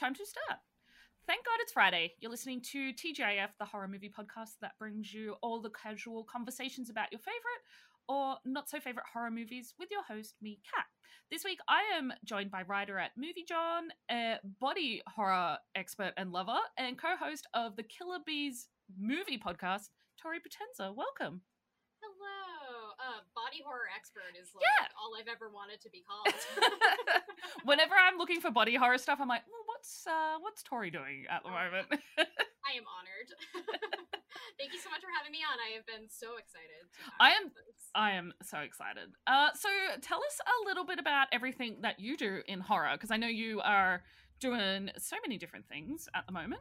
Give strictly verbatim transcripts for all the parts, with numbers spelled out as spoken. time to start. Thank God it's Friday. You're listening to T G I F, the horror movie podcast that brings you all the casual conversations about your favourite or not so favourite horror movies with your host, me, Kat. This week I am joined by writer at Movie John, a body horror expert and lover, and co-host of the Killer Bees movie podcast, Tori Potenza. Welcome. Hello. Uh, body horror expert is like yeah. all I've ever wanted to be called. Whenever I'm looking for body horror stuff, I'm like, well, what's uh, what's Tori doing at the moment? I am honored. Thank you so much for having me on. I have been so excited. I am. I am so excited. Uh, so tell us a little bit about everything that you do in horror, because I know you are doing so many different things at the moment.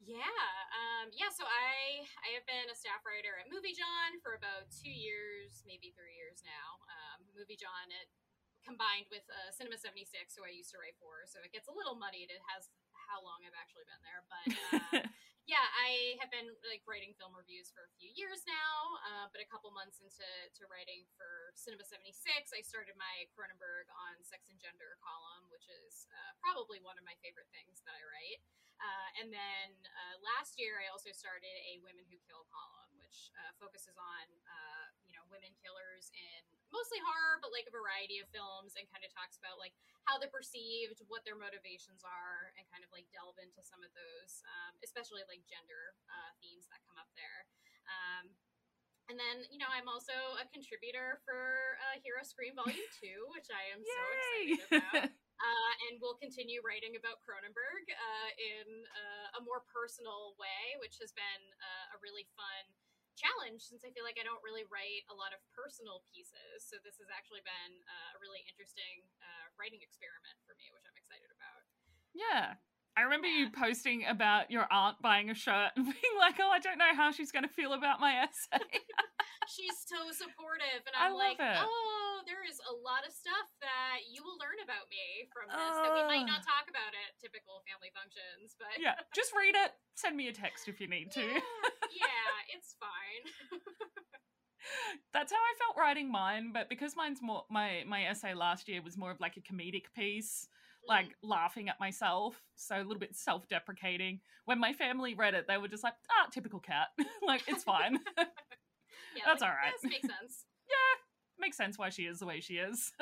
Yeah, um, yeah. So I I have been a staff writer at Movie John for about two years, maybe three years now. Um, Movie John it, combined with uh, Cinema seventy-six, who I used to write for, so it gets a little muddied. It has how long I've actually been there, but uh, yeah, I have been like writing film reviews for a few years now. Uh, but a couple months into to writing for Cinema seventy-six, I started my Cronenberg on sex and gender column, which is uh, probably one of my favorite things that I write. Uh, and then uh, last year, I also started a Women Who Kill column, which uh, focuses on, uh, you know, women killers in mostly horror, but like a variety of films, and kind of talks about like how they're perceived, what their motivations are, and kind of like delve into some of those, um, especially like gender uh, themes that come up there. Um, And then, you know, I'm also a contributor for uh, Hero Scream Volume two, which I am Yay! so excited about. Uh, and we'll continue writing about Cronenberg uh, in uh, a more personal way, which has been uh, a really fun challenge, since I feel like I don't really write a lot of personal pieces. So this has actually been uh, a really interesting uh, writing experiment for me, which I'm excited about. Yeah. I remember yeah. you posting about your aunt buying a shirt and being like, oh, I don't know how she's going to feel about my essay. She's so supportive. And I'm I like, it. oh, there is a lot of stuff that you will learn about me from this uh, that we might not talk about at typical family functions. But yeah, just read it. Send me a text if you need to. yeah, yeah, it's fine. That's how I felt writing mine. But because mine's more my, my essay last year was more of like a comedic piece, like laughing at myself, so a little bit self-deprecating. When my family read it, they were just like, ah, typical Cat. Like, it's fine. yeah, That's like, all right. This makes sense. yeah, makes sense why she is the way she is.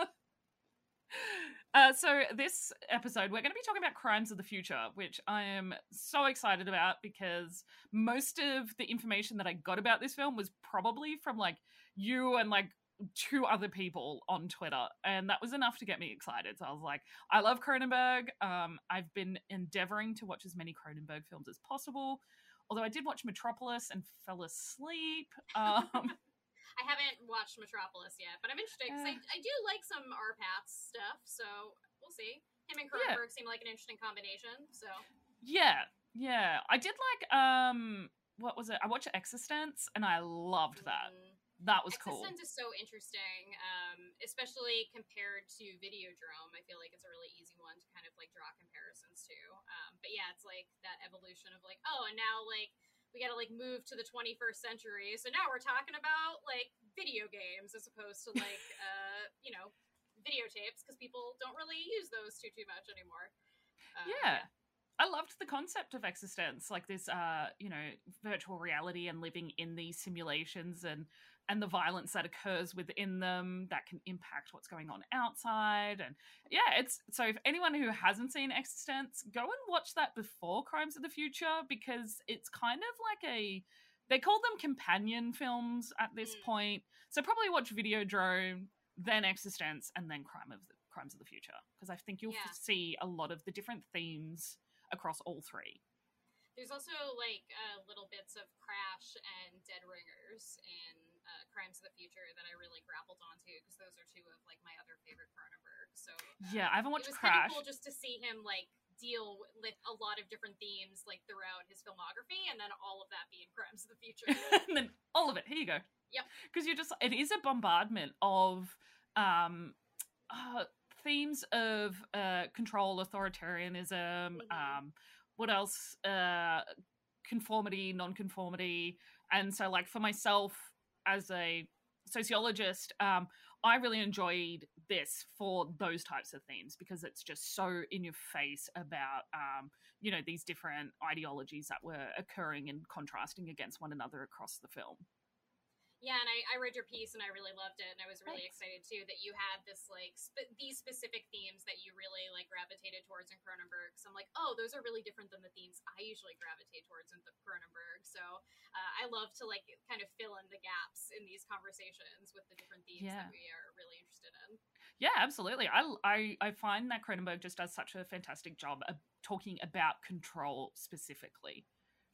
uh, so this episode, we're going to be talking about Crimes of the Future, which I am so excited about, because most of the information that I got about this film was probably from, like, you and, like, two other people on Twitter, and that was enough to get me excited. So I was like, I love Cronenberg. Um, I've been endeavoring to watch as many Cronenberg films as possible, although I did watch Metropolis and fell asleep. Um, I haven't watched Metropolis yet, but I'm interested because uh, I, I do like some R P A T stuff, so we'll see. Him and Cronenberg yeah. seem like an interesting combination, so. Yeah, yeah. I did like, um, what was it? I watched eXistenZ, and I loved that. Mm. That was cool. eXistenZ is so interesting, um, especially compared to Videodrome. I feel like it's a really easy one to kind of like draw comparisons to. Um, but yeah, it's like that evolution of like, oh, and now like we got to like move to the twenty-first century. So now we're talking about like video games as opposed to like, uh, you know, videotapes, because people don't really use those too, too much anymore. Um, yeah. yeah. I loved the concept of eXistenZ, like this, uh, you know, virtual reality and living in these simulations, and, and the violence that occurs within them that can impact what's going on outside. And yeah, it's so if anyone who hasn't seen eXistenZ, go and watch that before Crimes of the Future, because it's kind of like a, they call them companion films at this mm. point. So probably watch Videodrome, then eXistenZ, and then Crime of the, Crimes of the Future, because I think you'll yeah. see a lot of the different themes across all three. There's also like uh, little bits of Crash and Dead Ringers in uh, Crimes of the Future that I really grappled onto, because those are two of like my other favorite Cronenberg. So um, yeah, I haven't watched Crash. It was kind of cool just to see him like deal with a lot of different themes like throughout his filmography, and then all of that being Crimes of the Future. And then all of it. Here you go. Yep. Because you're just it is a bombardment of um. Uh, themes of uh, control, authoritarianism, mm-hmm. um, what else? Uh, conformity, non-conformity. And so like for myself as a sociologist, um, I really enjoyed this for those types of themes because it's just so in your face about, um, you know, these different ideologies that were occurring and contrasting against one another across the film. Yeah, and I, I read your piece and I really loved it, and I was really Thanks. excited too that you had this like sp- these specific themes that you really like gravitated towards in Cronenberg. So I'm like, oh, those are really different than the themes I usually gravitate towards in the Cronenberg. So uh, I love to like kind of fill in the gaps in these conversations with the different themes yeah. that we are really interested in. Yeah, absolutely. I, I I find that Cronenberg just does such a fantastic job of talking about control specifically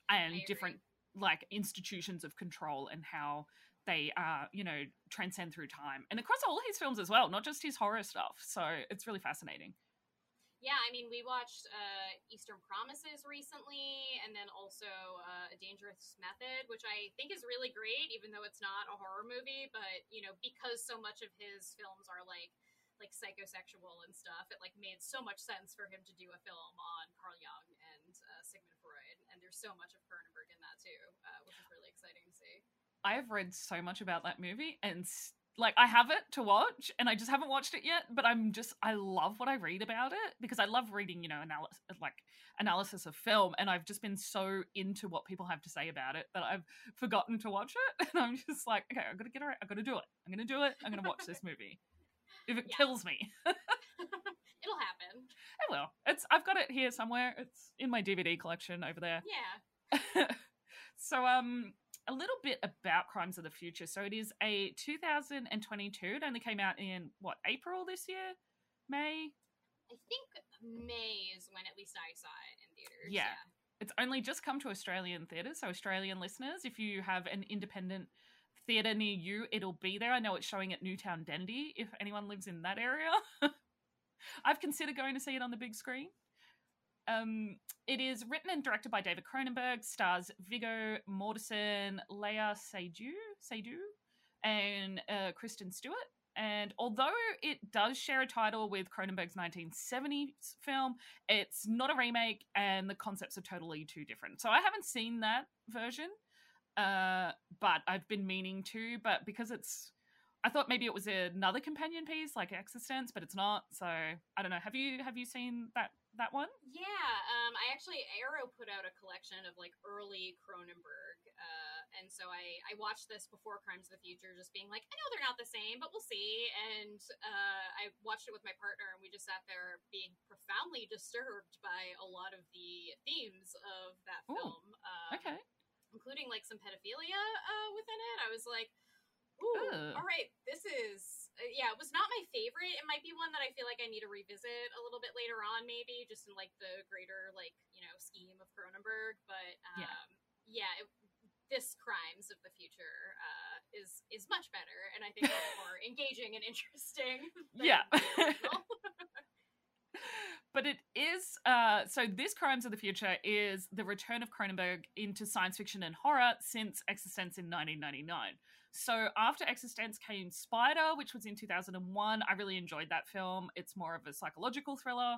and different like institutions of control and how they, uh, you know, transcend through time and across all his films as well, not just his horror stuff. So it's really fascinating. Yeah, I mean, we watched uh, Eastern Promises recently, and then also uh, A Dangerous Method, which I think is really great, even though it's not a horror movie. But, you know, because so much of his films are like, like psychosexual and stuff, it like made so much sense for him to do a film on Carl Jung and uh, Sigmund Freud, and there's so much of Cronenberg in that too, uh, which is really exciting to see. I have read so much about that movie, and like I have it to watch, and I just haven't watched it yet. But I'm just I love what I read about it because I love reading, you know, analysis like analysis of film, and I've just been so into what people have to say about it that I've forgotten to watch it, and I'm just like, okay, I've got to get around, I've got to do it, I'm gonna do it, I'm gonna watch this movie. If it yeah. kills me. It'll happen. It will. It's I've got it here somewhere. It's in my D V D collection over there. Yeah. So um a little bit about Crimes of the Future. So it is a two thousand twenty-two. It only came out in what, April this year? May? I think May is when at least I saw it in theaters. Yeah. yeah. It's only just come to Australian theaters, so Australian listeners, if you have an independent theater near you, it'll be there. I know it's showing at Newtown Dendy if anyone lives in that area. I've considered going to see it on the big screen. Um, it is written and directed by David Cronenberg, stars Viggo Mortensen, Lea Seydoux, Seydoux and uh, Kristen Stewart. And although it does share a title with Cronenberg's nineteen seventies film, it's not a remake and the concepts are totally too different. So I haven't seen that version. Uh, but I've been meaning to, but because it's, I thought maybe it was another companion piece like eXistenZ, but it's not. So I don't know. Have you have you seen that that one? Yeah, um, I actually Arrow put out a collection of like early Cronenberg, uh, and so I I watched this before Crimes of the Future, just being like, I know they're not the same, but we'll see. And uh, I watched it with my partner, and we just sat there being profoundly disturbed by a lot of the themes of that film. Ooh, um, okay. Including like some pedophilia uh, within it. I was like, ooh, Ugh. all right, this is, uh, yeah, it was not my favorite. It might be one that I feel like I need to revisit a little bit later on, maybe, just in like the greater, like, you know, scheme of Cronenberg. But um, yeah, yeah it, this Crimes of the Future uh, is is much better, and I think it's more engaging and interesting. Than yeah. But it is, uh, so this Crimes of the Future is the return of Cronenberg into science fiction and horror since eXistenZ in nineteen ninety-nine. So after eXistenZ came Spider, which was in two thousand one. I really enjoyed that film. It's more of a psychological thriller.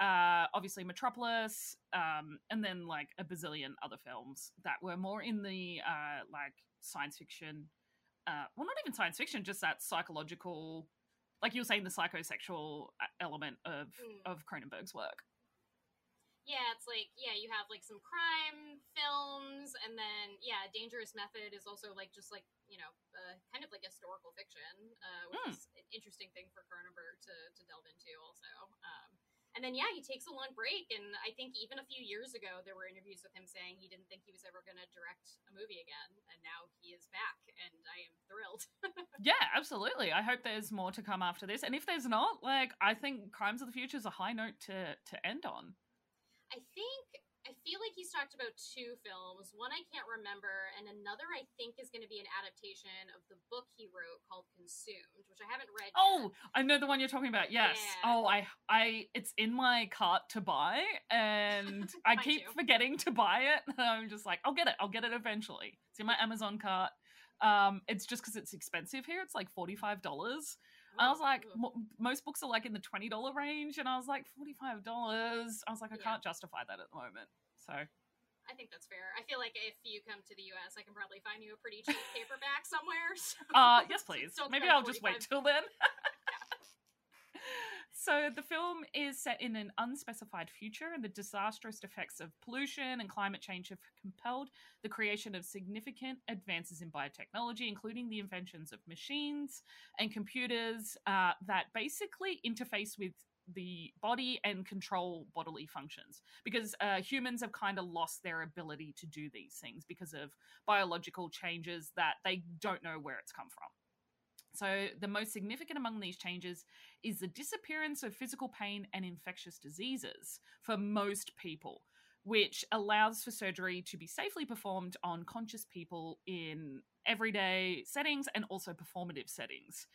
Uh, obviously Metropolis, um, and then like a bazillion other films that were more in the uh, like science fiction, uh, well, not even science fiction, just that psychological, like you were saying, the psychosexual element of, mm. of Cronenberg's work. Yeah, it's like, yeah, you have like some crime films, and then, yeah, Dangerous Method is also like just like, you know, uh, kind of like historical fiction, uh, which mm. is an interesting thing for Cronenberg to, to delve into also. Um, and then, yeah, he takes a long break, and I think even a few years ago, there were interviews with him saying he didn't think he was ever going to direct a movie again, and now he is back, and I am thrilled. Yeah, absolutely. I hope there's more to come after this. And if there's not, like, I think Crimes of the Future is a high note to, to end on. I think, I feel like he's talked about two films. One I can't remember, and another I think is going to be an adaptation of the book he wrote called Consumed, which I haven't read yet. Oh, I know the one you're talking about, yes. Yeah. Oh, I, I, it's in my cart to buy, and I keep too. forgetting to buy it. I'm just like, I'll get it, I'll get it eventually. It's in my Amazon cart. Um, it's just because it's expensive here. It's like forty-five dollars. Ooh, I was like, m- most books are like in the twenty dollars range. And I was like, forty-five dollars. I was like, I yeah. can't justify that at the moment. So I think that's fair. I feel like if you come to the U S, I can probably find you a pretty cheap paperback somewhere. So. Uh, yes, please. Maybe I'll just wait till then. So the film is set in an unspecified future, and the disastrous effects of pollution and climate change have compelled the creation of significant advances in biotechnology, including the inventions of machines and computers uh, that basically interface with the body and control bodily functions, because uh, humans have kind of lost their ability to do these things because of biological changes that they don't know where it's come from. So the most significant among these changes is the disappearance of physical pain and infectious diseases for most people, which allows for surgery to be safely performed on conscious people in everyday settings and also performative settings.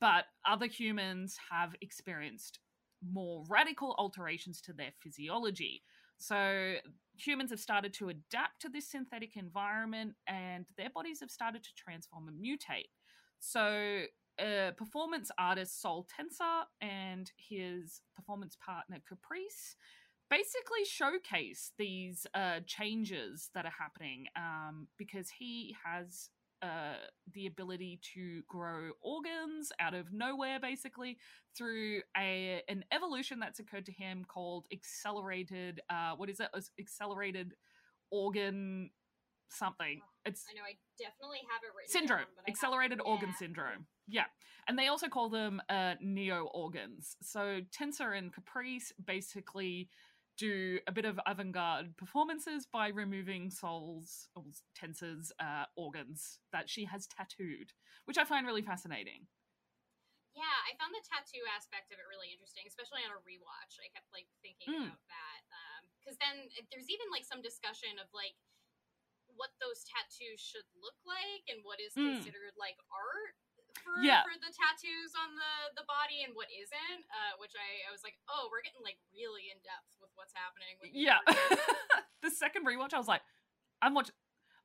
But other humans have experienced more radical alterations to their physiology. So humans have started to adapt to this synthetic environment, and their bodies have started to transform and mutate. So uh, performance artist Saul Tenser and his performance partner Caprice basically showcase these uh, changes that are happening um, because he has uh, the ability to grow organs out of nowhere, basically, through a an evolution that's occurred to him called accelerated, uh, what is it? Accelerated organ... something it's I know I definitely have it written syndrome down, but accelerated have, organ yeah. syndrome yeah and they also call them uh neo organs. So Tenser and Caprice basically do a bit of avant-garde performances by removing Sol's Tenser's uh organs that she has tattooed, which I find really fascinating. Yeah, I found the tattoo aspect of it really interesting, especially on a rewatch. I kept like thinking mm. about that um because then there's even like some discussion of like what those tattoos should look like and what is considered mm. like art for, yeah. for the tattoos on the, the body and what isn't, uh, which I, I was like, oh, we're getting like really in depth with what's happening. With yeah. The second rewatch, I was like, I'm watching,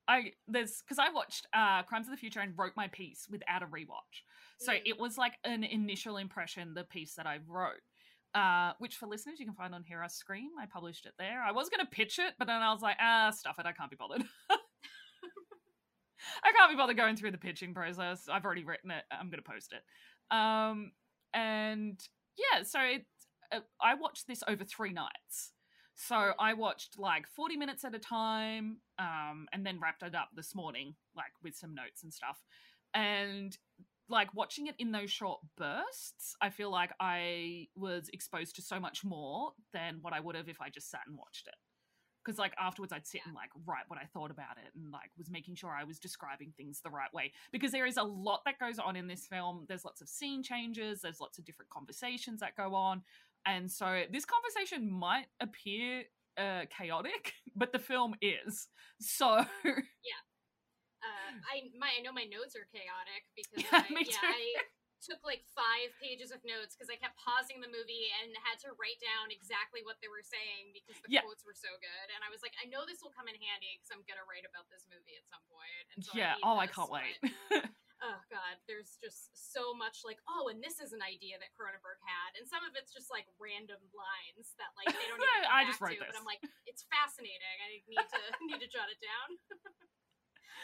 I, there's, cause I watched uh, Crimes of the Future and wrote my piece without a rewatch. So mm. it was like an initial impression, the piece that I wrote. Uh, which for listeners you can find on Hear Us Scream. I published it there. I was going to pitch it, but then I was like, ah, stuff it. I can't be bothered. I can't be bothered going through the pitching process. I've already written it. I'm going to post it. Um, and yeah, so it, uh, I watched this over three nights. So I watched like forty minutes at a time um, and then wrapped it up this morning, like with some notes and stuff. And like watching it in those short bursts, I feel like I was exposed to so much more than what I would have if I just sat and watched it. Because like afterwards I'd sit yeah. and like write what I thought about it and like was making sure I was describing things the right way. Because there is a lot that goes on in this film. There's lots of scene changes. There's lots of different conversations that go on. And so this conversation might appear uh, chaotic, but the film is. So... yeah. Uh, I my I know my notes are chaotic because yeah, I, yeah, I took like five pages of notes because I kept pausing the movie and had to write down exactly what they were saying because the yeah. quotes were so good. And I was like, I know this will come in handy because I'm gonna write about this movie at some point. And so yeah. I oh, this, I can't wait. But, oh God, there's just so much like oh, and this is an idea that Cronenberg had, and some of it's just like random lines that like they don't even I just wrote to, this. But I'm like, it's fascinating. I need to need to jot it down.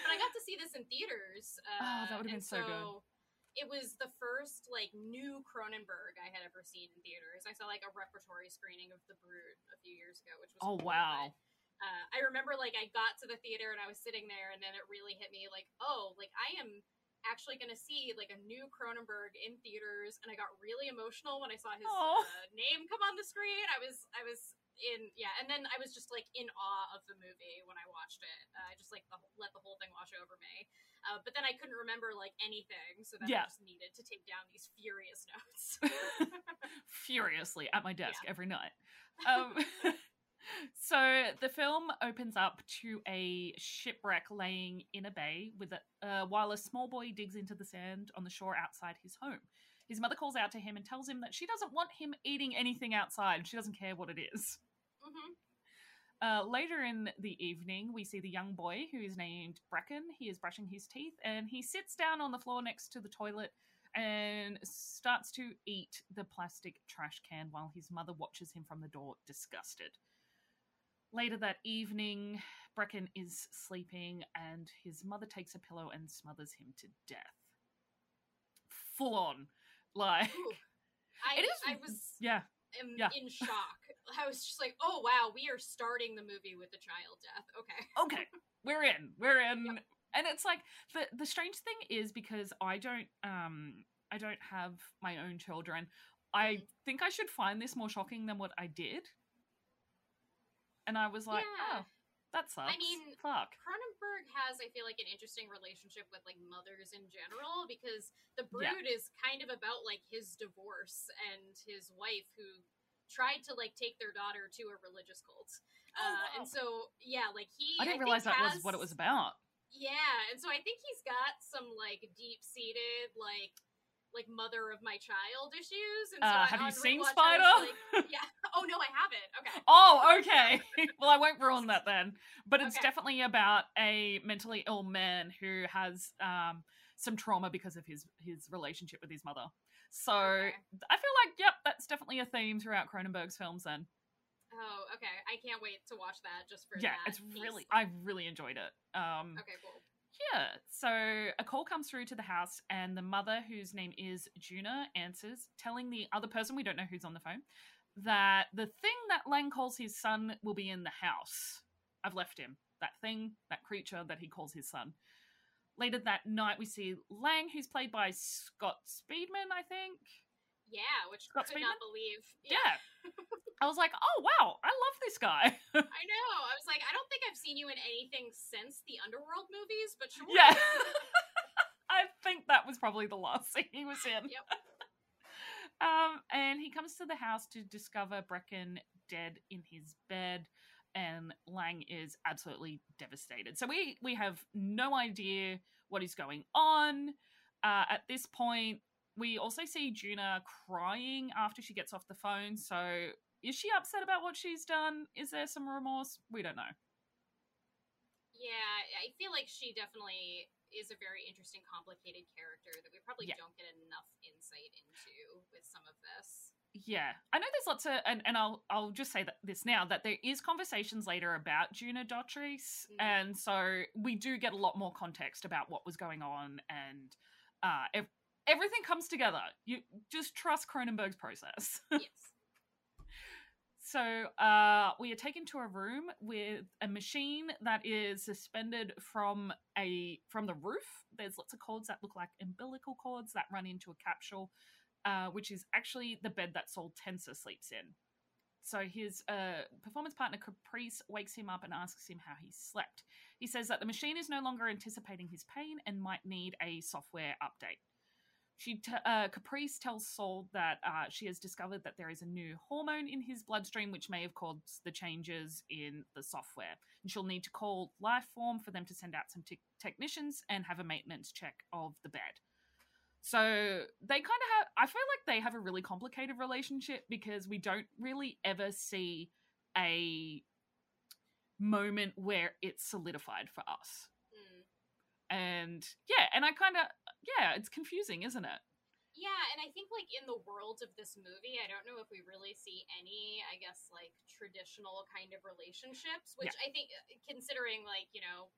But I got to see this in theaters. Uh, oh, that would have been so, so good. It was the first, like, new Cronenberg I had ever seen in theaters. I saw, like, a repertory screening of The Brood a few years ago, which was Oh, cool, wow. But, uh, I remember, like, I got to the theater and I was sitting there and then it really hit me, like, oh, like, I am actually going to see, like, a new Cronenberg in theaters. And I got really emotional when I saw his uh, name come on the screen. I was, I was... in yeah and then I was just like in awe of the movie when I watched it. uh, I just like the, let the whole thing wash over me, uh, but then I couldn't remember like anything, so then yeah. I just needed to take down these furious notes furiously at my desk yeah. every night. Um, so the film opens up to a shipwreck laying in a bay with a, uh, while a small boy digs into the sand on the shore outside his home. His mother calls out to him and tells him that she doesn't want him eating anything outside. She doesn't care what it is. Mm-hmm. Uh, later in the evening, we see the young boy who is named Brecken. He is brushing his teeth and he sits down on the floor next to the toilet and starts to eat the plastic trash can while his mother watches him from the door, disgusted. Later that evening, Brecken is sleeping and his mother takes a pillow and smothers him to death. Full on. Like, Ooh, I, it is, I was yeah, in, yeah. in shock. I was just like, oh, wow, we are starting the movie with a child death. Okay. Okay. We're in. We're in. Yep. And it's like, the, the strange thing is because I don't, um, I don't have my own children. I think I should find this more shocking than what I did. And I was like, yeah. oh, that sucks. I mean, Fuck. Cronenberg has, I feel like, an interesting relationship with, like, mothers in general, because The Brood yeah. is kind of about, like, his divorce and his wife who tried to, like, take their daughter to a religious cult. Oh, wow. Uh, and so, yeah, like, he... I didn't I realize that has... was what it was about. Yeah, and so I think he's got some, like, deep-seated, like... like mother of my child issues. And so uh, have you seen Spider? Like, yeah. Oh no, I haven't. Okay. Oh, okay. Well, I won't ruin that then. But it's okay. definitely about a mentally ill man who has um, some trauma because of his his relationship with his mother. So okay. I feel like, yep, that's definitely a theme throughout Cronenberg's films. Then. Oh, okay. I can't wait to watch that just for yeah, that. Yeah, it's piece. really. I really enjoyed it. Um, okay. Cool. Yeah, so a call comes through to the house and the mother, whose name is Djuna, answers, telling the other person, we don't know who's on the phone, that the thing that Lang calls his son will be in the house. I've left him. That thing, that creature that he calls his son. Later that night, we see Lang, who's played by Scott Speedman, I think. Yeah, which I could not believe. Yeah. yeah. I was like, oh, wow, I love this guy. I know. I was like, I don't think I've seen you in anything since the Underworld movies, but sure. Yeah. I think that was probably the last thing he was in. Yep. Um, and he comes to the house to discover Brecken dead in his bed, and Lang is absolutely devastated. So we, we have no idea what is going on. Uh, at this point, we also see Djuna crying after she gets off the phone. So is she upset about what she's done? Is there some remorse? We don't know. Yeah, I feel like she definitely is a very interesting, complicated character that we probably yeah. don't get enough insight into with some of this. Yeah, I know there's lots of, and, and I'll I'll just say that this now, that there is conversations later about Djuna Dotrice. Mm-hmm. And so we do get a lot more context about what was going on, and uh, ev- everything comes together. You just trust Cronenberg's process. Yes. So uh, we are taken to a room with a machine that is suspended from a from the roof. There's lots of cords that look like umbilical cords that run into a capsule, uh, which is actually the bed that Saul Tenser sleeps in. So his uh, performance partner, Caprice, wakes him up and asks him how he slept. He says that the machine is no longer anticipating his pain and might need a software update. She t- uh, Caprice tells Saul that uh, she has discovered that there is a new hormone in his bloodstream which may have caused the changes in the software. And she'll need to call Lifeform for them to send out some te- technicians and have a maintenance check of the bed. So they kind of have... I feel like they have a really complicated relationship because we don't really ever see a moment where it's solidified for us. Mm. And yeah, and I kind of... yeah, it's confusing, isn't it? Yeah, and I think, like, in the world of this movie, I don't know if we really see any, I guess, like, traditional kind of relationships, which yeah. I think, considering, like, you know,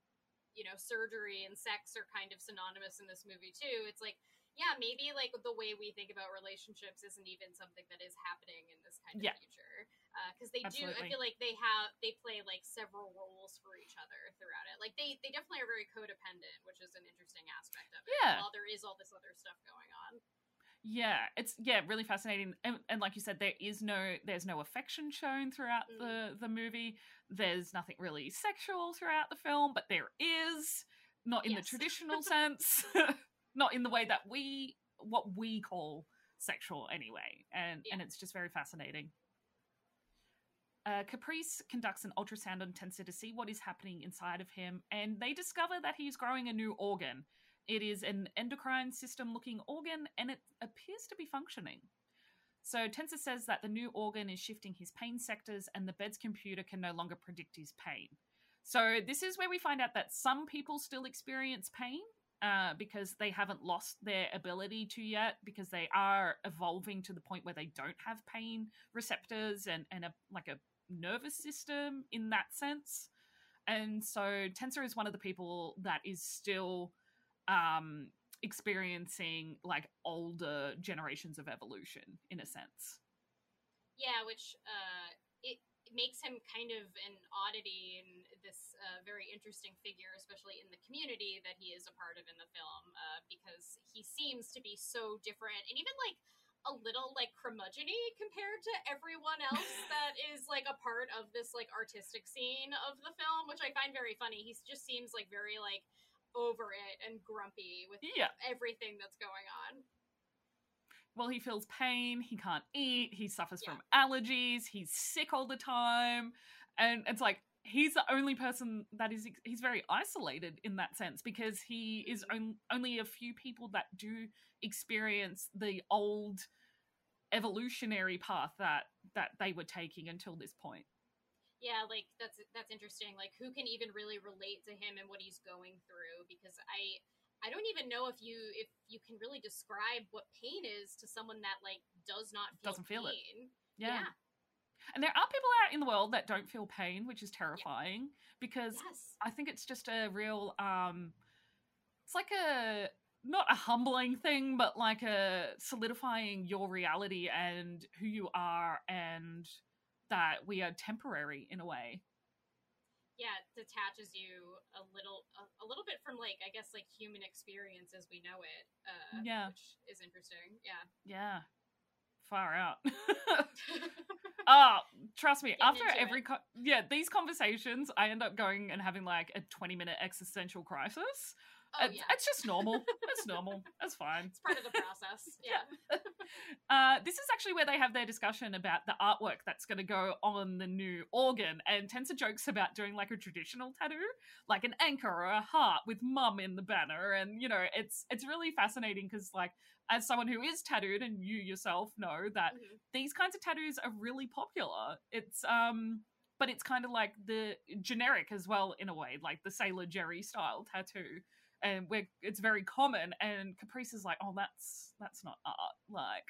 you know, surgery and sex are kind of synonymous in this movie, too, it's like, yeah, maybe, like, the way we think about relationships isn't even something that is happening in this kind of yeah. future. Because uh, they Absolutely. do, I feel like they have, they play, like, several roles for each other throughout it. Like, they, they definitely are very codependent, which is an interesting aspect of it. Yeah. While there is all this other stuff going on. Yeah, it's, yeah, really fascinating. And, and like you said, there is no, there's no affection shown throughout mm. the, the movie. There's nothing really sexual throughout the film, but there is. Not in yes. the traditional sense. Not in the way that we, what we call sexual anyway. And yeah. and it's just very fascinating. Uh, Caprice conducts an ultrasound on Tenser to see what is happening inside of him. And they discover that he's growing a new organ. It is an endocrine system looking organ and it appears to be functioning. So Tenser says that the new organ is shifting his pain sectors and the bed's computer can no longer predict his pain. So this is where we find out that some people still experience pain. Uh, because they haven't lost their ability to yet, because they are evolving to the point where they don't have pain receptors and, and a, like a nervous system in that sense. And so Tenser is one of the people that is still um, experiencing like older generations of evolution in a sense. Yeah, which uh, it, it makes him kind of an oddity and this uh, very interesting figure, especially in the community that he is a part of in the film, uh, because he seems to be so different and even like a little like curmudgeon-y compared to everyone else that is like a part of this like artistic scene of the film, which I find very funny. He just seems like very like over it and grumpy with yeah. everything that's going on. Well, he feels pain, he can't eat, he suffers yeah. from allergies, he's sick all the time, and it's like he's the only person that is he's very isolated in that sense, because he is on, only a few people that do experience the old evolutionary path that that they were taking until this point. Yeah, like that's that's interesting, like who can even really relate to him and what he's going through, because I I don't even know if you if you can really describe what pain is to someone that like does not feel doesn't feel pain. It. Yeah. yeah. And there are people out in the world that don't feel pain, which is terrifying yeah. because yes. I think it's just a real um it's like a not a humbling thing, but like a solidifying your reality and who you are, and that we are temporary in a way. Yeah, it detaches you a little, a, a little bit from like, I guess, like human experience as we know it. Uh, yeah, which is interesting. Yeah, yeah, far out. Oh, trust me. Getting after every, co- yeah, these conversations, I end up going and having like a twenty-minute existential crisis. Oh, it's, yeah. it's just normal. It's normal. That's fine. It's part of the process. Yeah. yeah. Uh, this is actually where they have their discussion about the artwork that's going to go on the new organ. And Tenser jokes about doing like a traditional tattoo, like an anchor or a heart with mum in the banner. And, you know, it's it's really fascinating because, like, as someone who is tattooed, and you yourself know that mm-hmm. these kinds of tattoos are really popular. It's, um, but it's kind of like the generic as well in a way, like the Sailor Jerry style tattoo. And we're, it's very common, and Caprice is like, oh, that's that's not art. Like,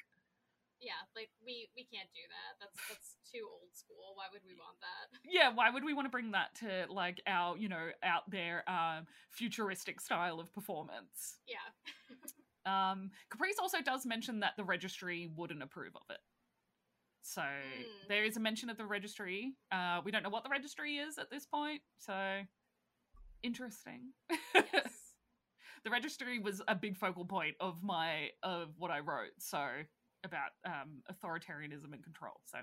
yeah, like we we can't do that. That's that's too old school. Why would we want that? Yeah, why would we want to bring that to like our, you know, out there um, futuristic style of performance? Yeah. um, Caprice also does mention that the registry wouldn't approve of it. So mm. there is a mention of the registry. Uh, we don't know what the registry is at this point. So interesting. Yes. The registry was a big focal point of my of what I wrote, so about um, authoritarianism and control. So,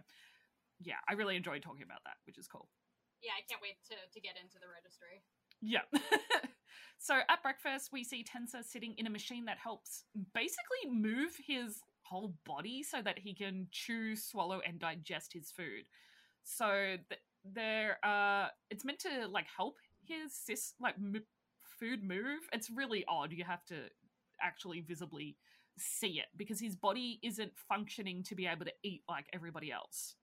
yeah, I really enjoyed talking about that, which is cool. Yeah, I can't wait to, to get into the registry. Yeah. So at breakfast, we see Tenser sitting in a machine that helps basically move his whole body so that he can chew, swallow, and digest his food. So th- there, uh, it's meant to like help his sis like. M- food move. It's really odd. You have to actually visibly see it because his body isn't functioning to be able to eat like everybody else.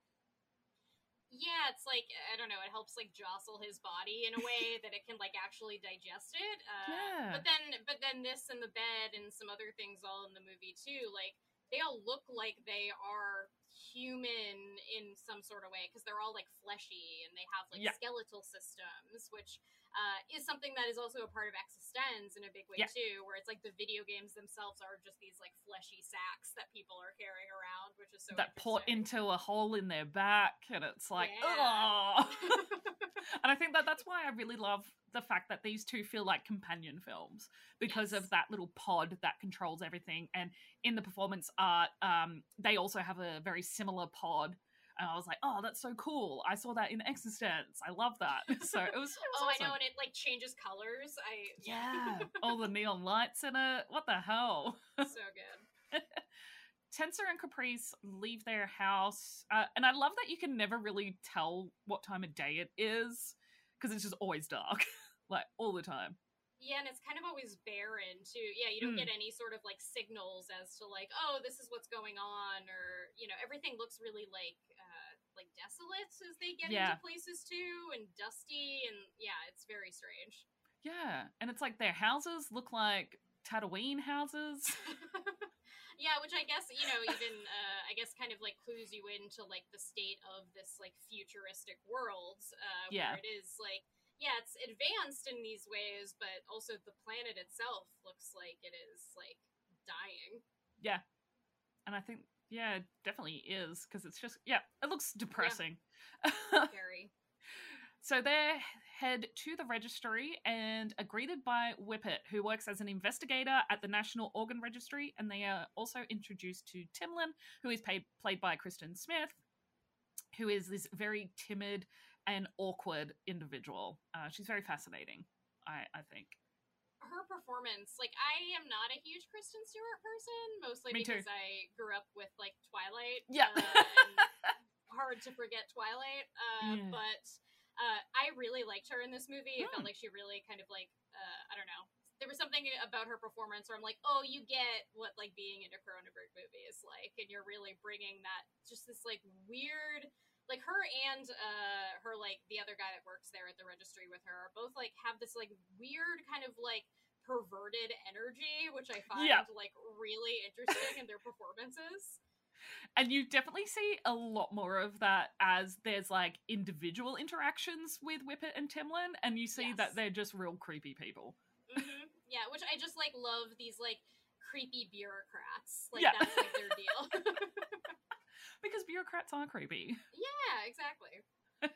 Yeah, it's like, I don't know, it helps like jostle his body in a way that it can like actually digest it. Uh, yeah. But then, but then this and the bed and some other things all in the movie too, like they all look like they are human in some sort of way because they're all like fleshy and they have like yeah. skeletal systems, which uh, is something that is also a part of eXistenZ in a big way yeah. too, where it's like the video games themselves are just these like fleshy sacks that people are carrying around, which is so that pour into a hole in their back, and it's like yeah. oh. And I think that that's why I really love the fact that these two feel like companion films because yes. of that little pod that controls everything. And in the performance art, um, they also have a very similar pod. And I was like, oh, that's so cool. I saw that in eXistenZ. I love that. So it was, it was oh, awesome. I know. And it like changes colors. I Yeah. All the neon lights in it. What the hell? So good. Tenser and Caprice leave their house. Uh, and I love that you can never really tell what time of day it is because it's just always dark, like all the time. Yeah, and it's kind of always barren, too. Yeah, you don't mm. get any sort of, like, signals as to, like, oh, this is what's going on, or, you know, everything looks really, like, uh, like desolate as they get yeah. into places, too, and dusty, and, yeah, it's very strange. Yeah, and it's like their houses look like Tatooine houses. Yeah, which I guess, you know, even, uh, I guess kind of, like, clues you into, like, the state of this, like, futuristic world, uh, yeah. where it is, like, yeah, it's advanced in these ways, but also the planet itself looks like it is, like, dying. Yeah. And I think, yeah, it definitely is, because it's just, yeah, it looks depressing. Yeah. Scary. So they head to the registry and are greeted by Whippet, who works as an investigator at the National Organ Registry, and they are also introduced to Timlin, who is paid, played by Kristen Smith, who is this very timid and awkward individual. Uh, she's very fascinating, I, I think. Her performance, like, I am not a huge Kristen Stewart person, mostly Me because too. I grew up with, like, Twilight. Yeah. Uh, and hard to forget Twilight. Uh, yeah. But uh, I really liked her in this movie. Mm. I felt like she really kind of, like, uh, I don't know. There was something about her performance where I'm like, oh, you get what, like, being into Cronenberg movie is like. And you're really bringing that, just this, like, weird... Like, her and uh, her, like, the other guy that works there at the registry with her are both, like, have this, like, weird kind of, like, perverted energy, which I find, yeah. like, really interesting in their performances. And you definitely see a lot more of that as there's, like, individual interactions with Whippet and Timlin, and you see yes. that they're just real creepy people. Mm-hmm. Yeah, which I just, like, love these, like, creepy bureaucrats. Like, yeah. that's, like, their deal. Because bureaucrats are creepy. Yeah, exactly.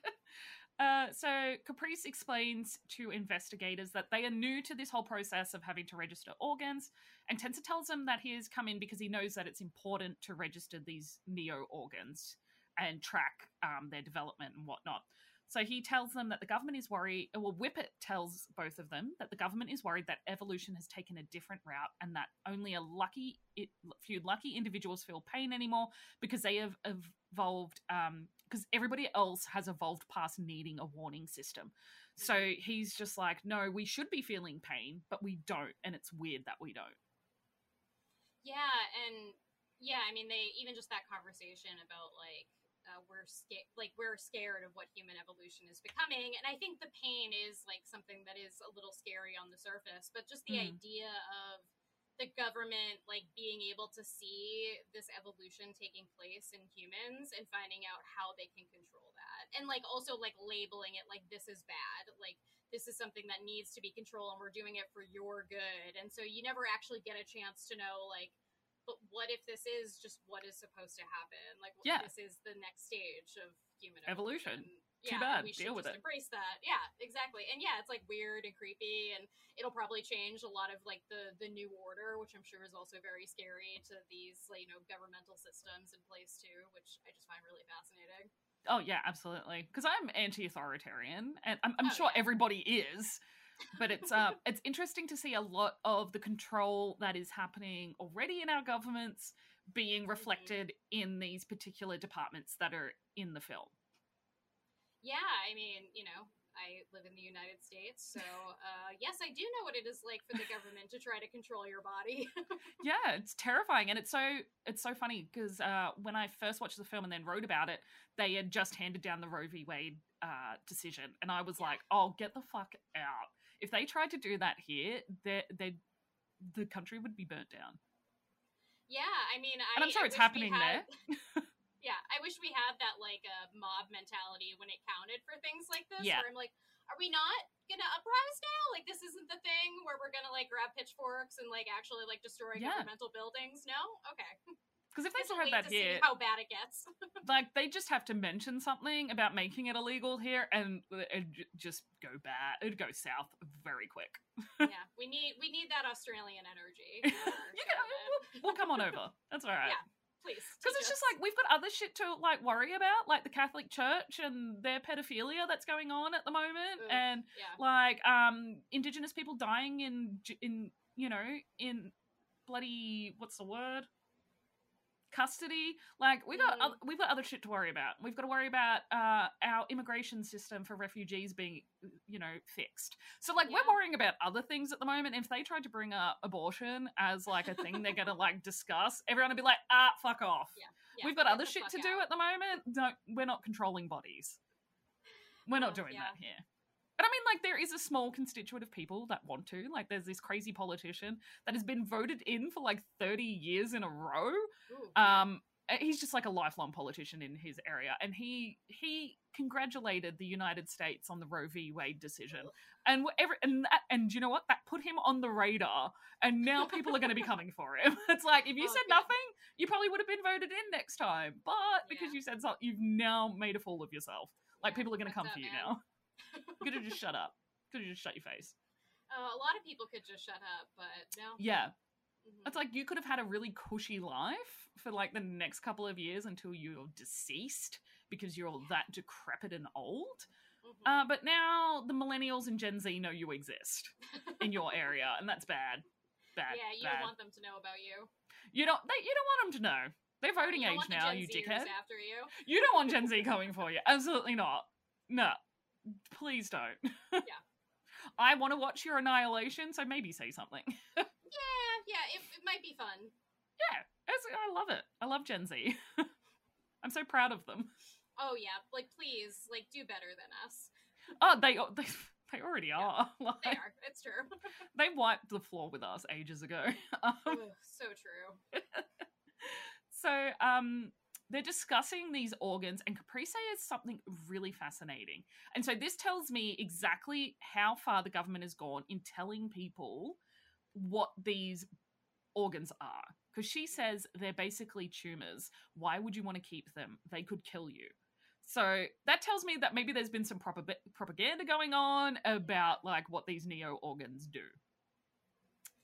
uh, so Caprice explains to investigators that they are new to this whole process of having to register organs, and Tenser tells them that he has come in because he knows that it's important to register these neo-organs and track um, their development and whatnot. So he tells them that the government is worried, well, Whippet tells both of them that the government is worried that evolution has taken a different route and that only a lucky it, few lucky individuals feel pain anymore because they have evolved, um, because everybody else has evolved past needing a warning system. So he's just like, no, we should be feeling pain, but we don't, and it's weird that we don't. Yeah, and yeah, I mean, they even just that conversation about, like, Uh, we're scared, like we're scared of what human evolution is becoming, and I think the pain is like something that is a little scary on the surface. But just the mm. idea of the government like being able to see this evolution taking place in humans and finding out how they can control that, and like also like labeling it like this is bad, like this is something that needs to be controlled, and we're doing it for your good. And so you never actually get a chance to know like, but what if this is just what is supposed to happen? Like, what yeah. this is the next stage of human evolution. evolution. Too yeah, bad. We should Deal with just it. Embrace that. Yeah, exactly. And yeah, it's like weird and creepy, and it'll probably change a lot of like the the new order, which I'm sure is also very scary to these, like, you know, governmental systems in place too, which I just find really fascinating. Oh yeah, absolutely. Because I'm anti-authoritarian, and I'm, I'm oh, sure yeah. everybody is. But it's uh, it's interesting to see a lot of the control that is happening already in our governments being reflected mm-hmm. in these particular departments that are in the film. Yeah, I mean, you know, I live in the United States, so uh, yes, I do know what it is like for the government to try to control your body. Yeah, it's terrifying, and it's so it's so funny because uh, when I first watched the film and then wrote about it, they had just handed down the Roe v. Wade uh, decision, and I was yeah. like, "Oh, get the fuck out!" If they tried to do that here, they they the country would be burnt down. Yeah, I mean, I, and I'm sure I it's happening had... there. Yeah, I wish we had that, like, a uh, mob mentality when it counted for things like this, yeah. where I'm like, are we not gonna uprise now? Like, this isn't the thing where we're gonna, like, grab pitchforks and, like, actually, like, destroy yeah. governmental buildings? No? Okay. Because if they still have that here... how bad it gets. Like, they just have to mention something about making it illegal here, and it'd just go bad. It'd go south very quick. Yeah, we need we need that Australian energy. you can, we'll, we'll come on over. That's all right. Yeah. Please. Because it's us. Just like, we've got other shit to, like, worry about, like the Catholic Church and their pedophilia that's going on at the moment. Ooh, and, yeah. like, um, Indigenous people dying in, in, you know, in bloody, what's the word? Custody. Like, we got, mm. other, we've got other shit to worry about. We've got to worry about uh, our immigration system for refugees being, you know, fixed. So, like, yeah. we're worrying about other things at the moment. If they tried to bring up abortion as, like, a thing they're going to, like, discuss, everyone would be like, ah, fuck off. Yeah. Yeah. We've got Get other shit to out. do at the moment. Don't, we're not controlling bodies. We're not uh, doing yeah. that here. And I mean, like, there is a small constituent of people that want to. Like, there's this crazy politician that has been voted in for, like, thirty years in a row. Ooh. Um, he's just, like, a lifelong politician in his area. And he he congratulated the United States on the Roe v. Wade decision. Ooh. And whatever, and that, and you know what? That put him on the radar. And now people are going to be coming for him. It's like, if you oh, said yeah. nothing, you probably would have been voted in next time. But because yeah. you said something, you've now made a fool of yourself. Like, yeah, people are going to come up, for you man? now. Could have just shut up. Could have just shut your face. Uh, a lot of people could just shut up, but no. Yeah. Mm-hmm. It's like you could have had a really cushy life for like the next couple of years until you're deceased because you're all that decrepit and old. Mm-hmm. Uh, but now the millennials and Gen Z know you exist in your area, and that's bad. Bad. Yeah, you bad. don't want them to know about you. You don't. They, you don't want them to know. They're voting you age now, you dickhead. After you. You don't want Gen Z coming for you. Absolutely not. No. Please don't. Yeah. I want to watch your annihilation, so maybe say something. yeah, yeah, it, it might be fun. Yeah, it's, I love it. I love Gen Z. I'm so proud of them. Oh yeah, like please, like do better than us. Oh, they they, they already yeah, are. Like, they are. It's true. They wiped the floor with us ages ago. Um, Ooh, so true. so, um. They're discussing these organs, and Caprice says something really fascinating. And so this tells me exactly how far the government has gone in telling people what these organs are. Because she says they're basically tumours. Why would you want to keep them? They could kill you. So that tells me that maybe there's been some prop- propaganda going on about, like, what these neo-organs do.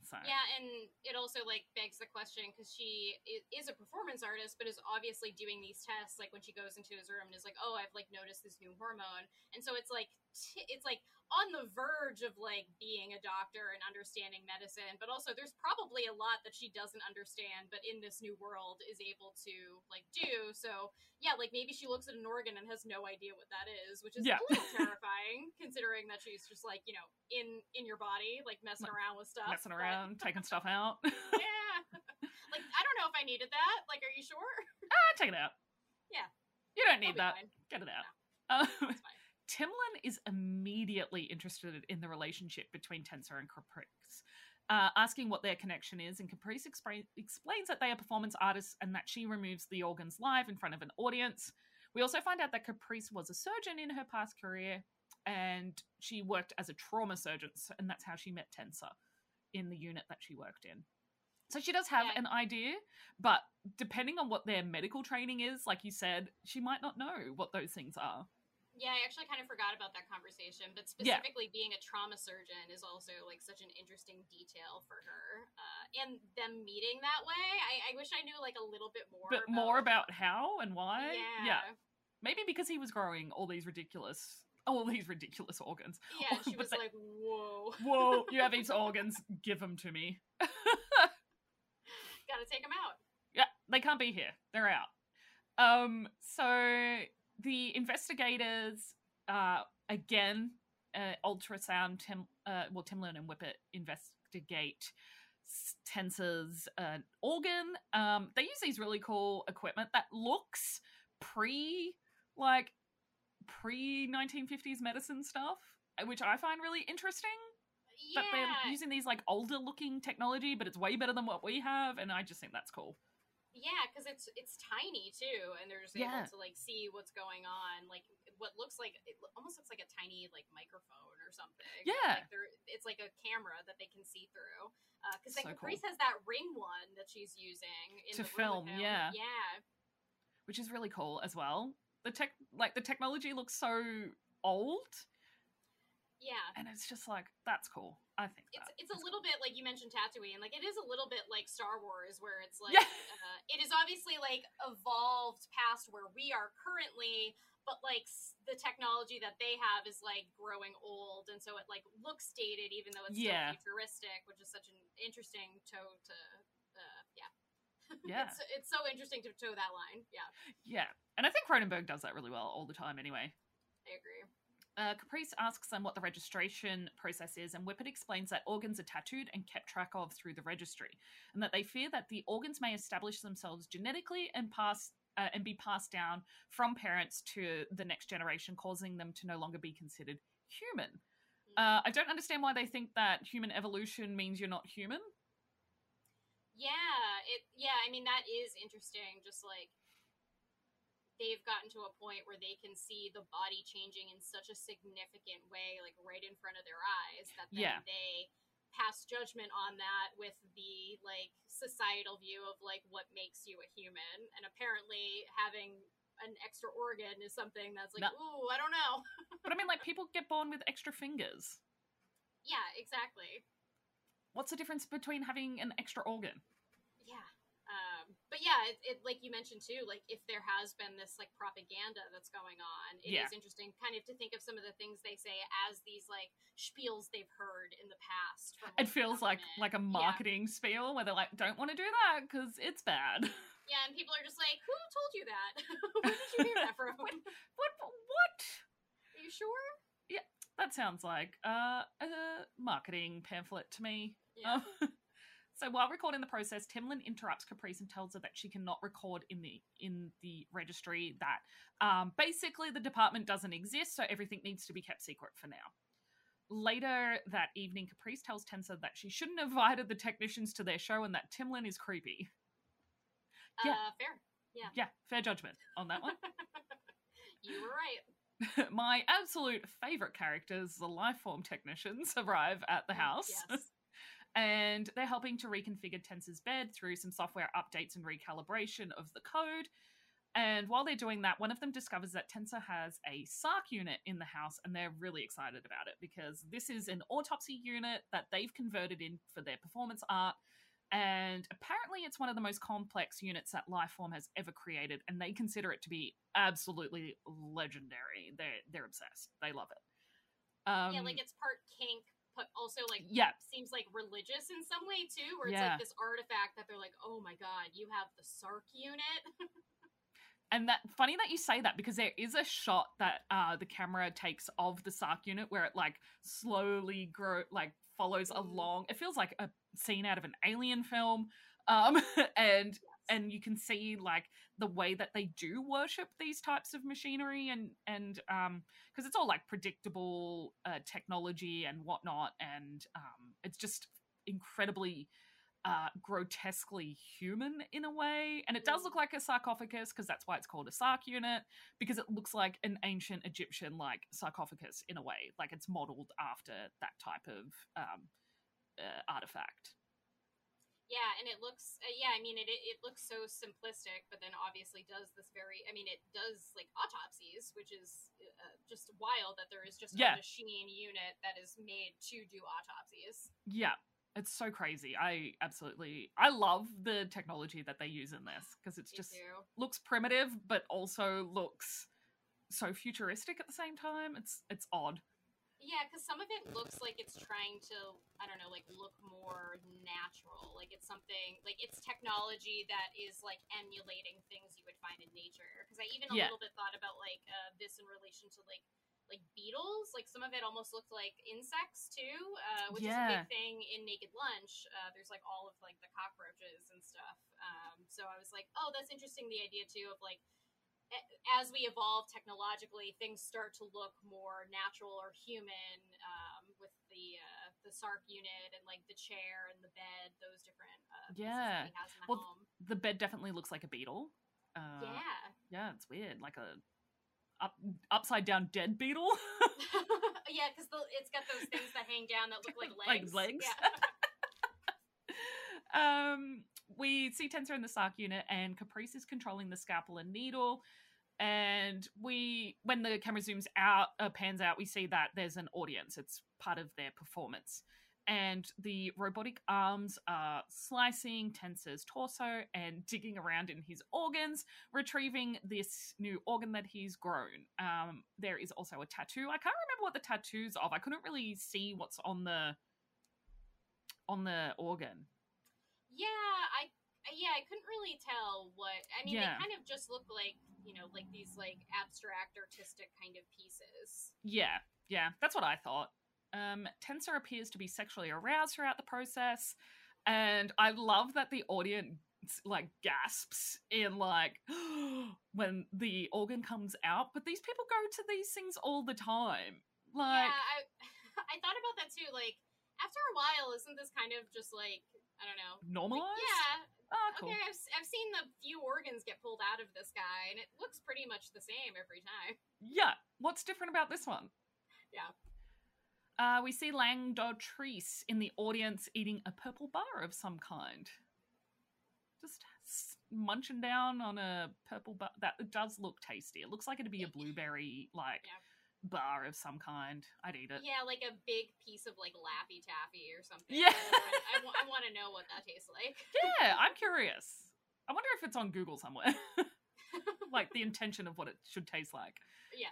So. Yeah, and it also, like, begs the question, because she is a performance artist, but is obviously doing these tests, like, when she goes into his room and is like, oh, I've, like, noticed this new hormone. And so it's, like, t- it's, like, on the verge of, like, being a doctor and understanding medicine, but also there's probably a lot that she doesn't understand, but in this new world is able to, like, do. So, yeah, like, maybe she looks at an organ and has no idea what that is, which is yeah. a little terrifying, considering that she's just, like, you know, in, in your body, like, messing like, around with stuff. Messing around. Taking stuff out. Yeah. Like, I don't know if I needed that. Like, are you sure? Ah, uh, take it out. Yeah. You don't need that. Fine. Get it out. No. Um, it's fine. Timlin is immediately interested in the relationship between Tenser and Caprice, uh, asking what their connection is, and Caprice expra- explains that they are performance artists and that she removes the organs live in front of an audience. We also find out that Caprice was a surgeon in her past career, and she worked as a trauma surgeon, and that's how she met Tenser. In the unit that she worked in. So she does have yeah. an idea, but depending on what their medical training is, like you said, she might not know what those things are. Yeah, I actually kind of forgot about that conversation, but specifically yeah. being a trauma surgeon is also, like, such an interesting detail for her. Uh, and them meeting that way, I, I wish I knew, like, a little bit more. But about... more about how and why? Yeah. yeah. Maybe because he was growing all these ridiculous... all these ridiculous organs. Yeah, she was they, like, whoa. Whoa, you have these organs, give them to me. Gotta take them out. Yeah, they can't be here. They're out. Um, so the investigators, uh, again, uh, ultrasound, Tim, uh, well, Timlin and Whippet investigate Tenser's uh, organ. Um, they use these really cool equipment that looks pre, like, pre nineteen fifties medicine stuff, which I find really interesting. Yeah. That they're using these, like, older looking technology, but it's way better than what we have, and I just think that's cool. Yeah, because it's it's tiny too, and they're just yeah. able to, like, see what's going on, like what looks like it almost looks like a tiny, like, microphone or something. Yeah, like, it's like a camera that they can see through. Because uh, so Caprice cool. has that ring one that she's using in to the film. Yeah, yeah, which is really cool as well. The tech, like, the technology looks so old. Yeah. And it's just like, that's cool. I think it's that. It's a little cool. bit, like, you mentioned Tatooine. Like, it is a little bit like Star Wars, where it's like, yeah. uh, it is obviously, like, evolved past where we are currently, but, like, the technology that they have is, like, growing old, and so it, like, looks dated, even though it's yeah. still futuristic, which is such an interesting toe to, uh, yeah. Yeah. it's, it's so interesting to toe that line. Yeah. Yeah. And I think Cronenberg does that really well all the time anyway. I agree. Uh, Caprice asks them what the registration process is, and Whippet explains that organs are tattooed and kept track of through the registry, and that they fear that the organs may establish themselves genetically and pass uh, and be passed down from parents to the next generation, causing them to no longer be considered human. Uh, I don't understand why they think that human evolution means you're not human. Yeah, it. Yeah, I mean, that is interesting. Just like they've gotten to a point where they can see the body changing in such a significant way, like right in front of their eyes, that then yeah. they pass judgment on that with the like societal view of like what makes you a human. And apparently having an extra organ is something that's like, no. ooh, I don't know. But I mean, like, people get born with extra fingers. Yeah, exactly. What's the difference between having an extra organ? Yeah. Um, but yeah, it, it, like you mentioned too, like if there has been this like propaganda that's going on, it yeah. is interesting kind of to think of some of the things they say as these like spiels they've heard in the past. From, like, it feels like, like a marketing yeah. spiel where they're like, don't want to do that because it's bad. Yeah, and people are just like, who told you that? Where did you hear that from? What, what? What? Are you sure? Yeah, that sounds like uh, a marketing pamphlet to me. Yeah. Um, So while recording the process, Timlin interrupts Caprice and tells her that she cannot record in the in the registry, that um, basically the department doesn't exist, so everything needs to be kept secret for now. Later that evening, Caprice tells Tenser that she shouldn't have invited the technicians to their show and that Timlin is creepy. Uh, yeah, fair. Yeah. Yeah, fair judgment on that one. You were right. My absolute favourite characters, the Lifeform technicians, arrive at the house. Yes. And they're helping to reconfigure Tenser's bed through some software updates and recalibration of the code. And while they're doing that, one of them discovers that Tenser has a SARC unit in the house, and they're really excited about it because this is an autopsy unit that they've converted in for their performance art. And apparently it's one of the most complex units that Lifeform has ever created, and they consider it to be absolutely legendary. They're, they're obsessed. They love it. Um, yeah, like it's part kink, but also, like, yeah. seems, like, religious in some way, too, where it's, yeah. like, this artifact that they're like, oh, my God, you have the SARC unit. And that funny that you say that, because there is a shot that uh, the camera takes of the SARC unit where it, like, slowly grow, like, follows mm-hmm. along. It feels like a scene out of an Alien film. Um, and yes. and you can see, like, the way that they do worship these types of machinery, and and um, because it's all, like, predictable uh, technology and whatnot, and um, it's just incredibly uh, grotesquely human in a way. And it does look like a sarcophagus, because that's why it's called a SARC unit, because it looks like an ancient Egyptian, like, sarcophagus in a way. Like, it's modelled after that type of um, uh, artefact. Yeah, and it looks, uh, yeah, I mean, it, it looks so simplistic, but then obviously does this very, I mean, it does, like, autopsies, which is uh, just wild that there is just yeah. a machine unit that is made to do autopsies. Yeah, it's so crazy. I absolutely, I love the technology that they use in this, because it's Me just, too. looks primitive, but also looks so futuristic at the same time. It's It's odd. Yeah, because some of it looks like it's trying to, I don't know, like, look more natural. Like, it's something, like, it's technology that is, like, emulating things you would find in nature. Because I even a yeah. little bit thought about, like, uh, this in relation to, like, like beetles. Like, some of it almost looked like insects, too, uh, which yeah. is a big thing in Naked Lunch. Uh, there's, like, all of, like, the cockroaches and stuff. Um, so I was like, oh, that's interesting, the idea, too, of, like, as we evolve technologically, things start to look more natural or human um, with the uh, the SARC unit and like the chair and the bed, those different uh, pieces yeah. that he has in the well, home. The bed definitely looks like a beetle. Uh, yeah. Yeah, it's weird. Like a up, upside down dead beetle. Yeah, because it's got those things that hang down that look like legs. Like legs. Yeah. um... We see Tenser in the SARC unit, and Caprice is controlling the scalpel and needle. And we, when the camera zooms out, uh, pans out, we see that there's an audience. It's part of their performance. And the robotic arms are slicing Tenser's torso and digging around in his organs, retrieving this new organ that he's grown. Um, there is also a tattoo. I can't remember what the tattoo's of. I couldn't really see what's on the on the organ. Yeah, I yeah, I couldn't really tell what I mean, yeah. they kind of just look like, you know, like these like abstract artistic kind of pieces. Yeah, yeah, that's what I thought. Um, Tenser appears to be sexually aroused throughout the process, and I love that the audience like gasps in like when the organ comes out, but these people go to these things all the time. Like yeah, I thought I thought about that too. Like, after a while, isn't this kind of just like, I don't know, normalized? Like, yeah. Oh, cool. Okay, I've, I've seen the few organs get pulled out of this guy, and it looks pretty much the same every time. Yeah. What's different about this one? Yeah. Uh, we see Lang Dotrice in the audience eating a purple bar of some kind. Just munching down on a purple bar. That it does look tasty. It looks like it'd be a blueberry, like, yeah. bar of some kind. I'd eat it. Yeah, like a big piece of, like, Laffy Taffy or something. Yeah. I, w- I want to know what that tastes like. Yeah, I'm curious. I wonder if it's on Google somewhere. Like, the intention of what it should taste like. Yes.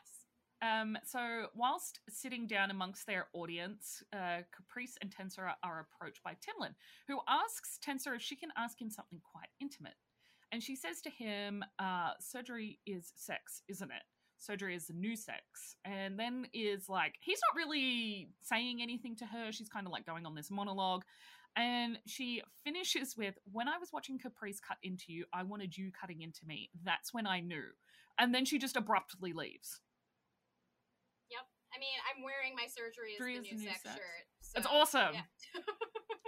Um, so whilst sitting down amongst their audience, uh, Caprice and Tenser are approached by Timlin, who asks Tenser if she can ask him something quite intimate. And she says to him, uh, surgery is sex, isn't it? Surgery is the new sex. And then is like, he's not really saying anything to her. She's kind of like going on this monologue. And she finishes with, when I was watching Caprice cut into you, I wanted you cutting into me. That's when I knew. And then she just abruptly leaves. I mean, I'm wearing my surgery is the new, new sex, sex shirt. So, it's awesome. Yeah.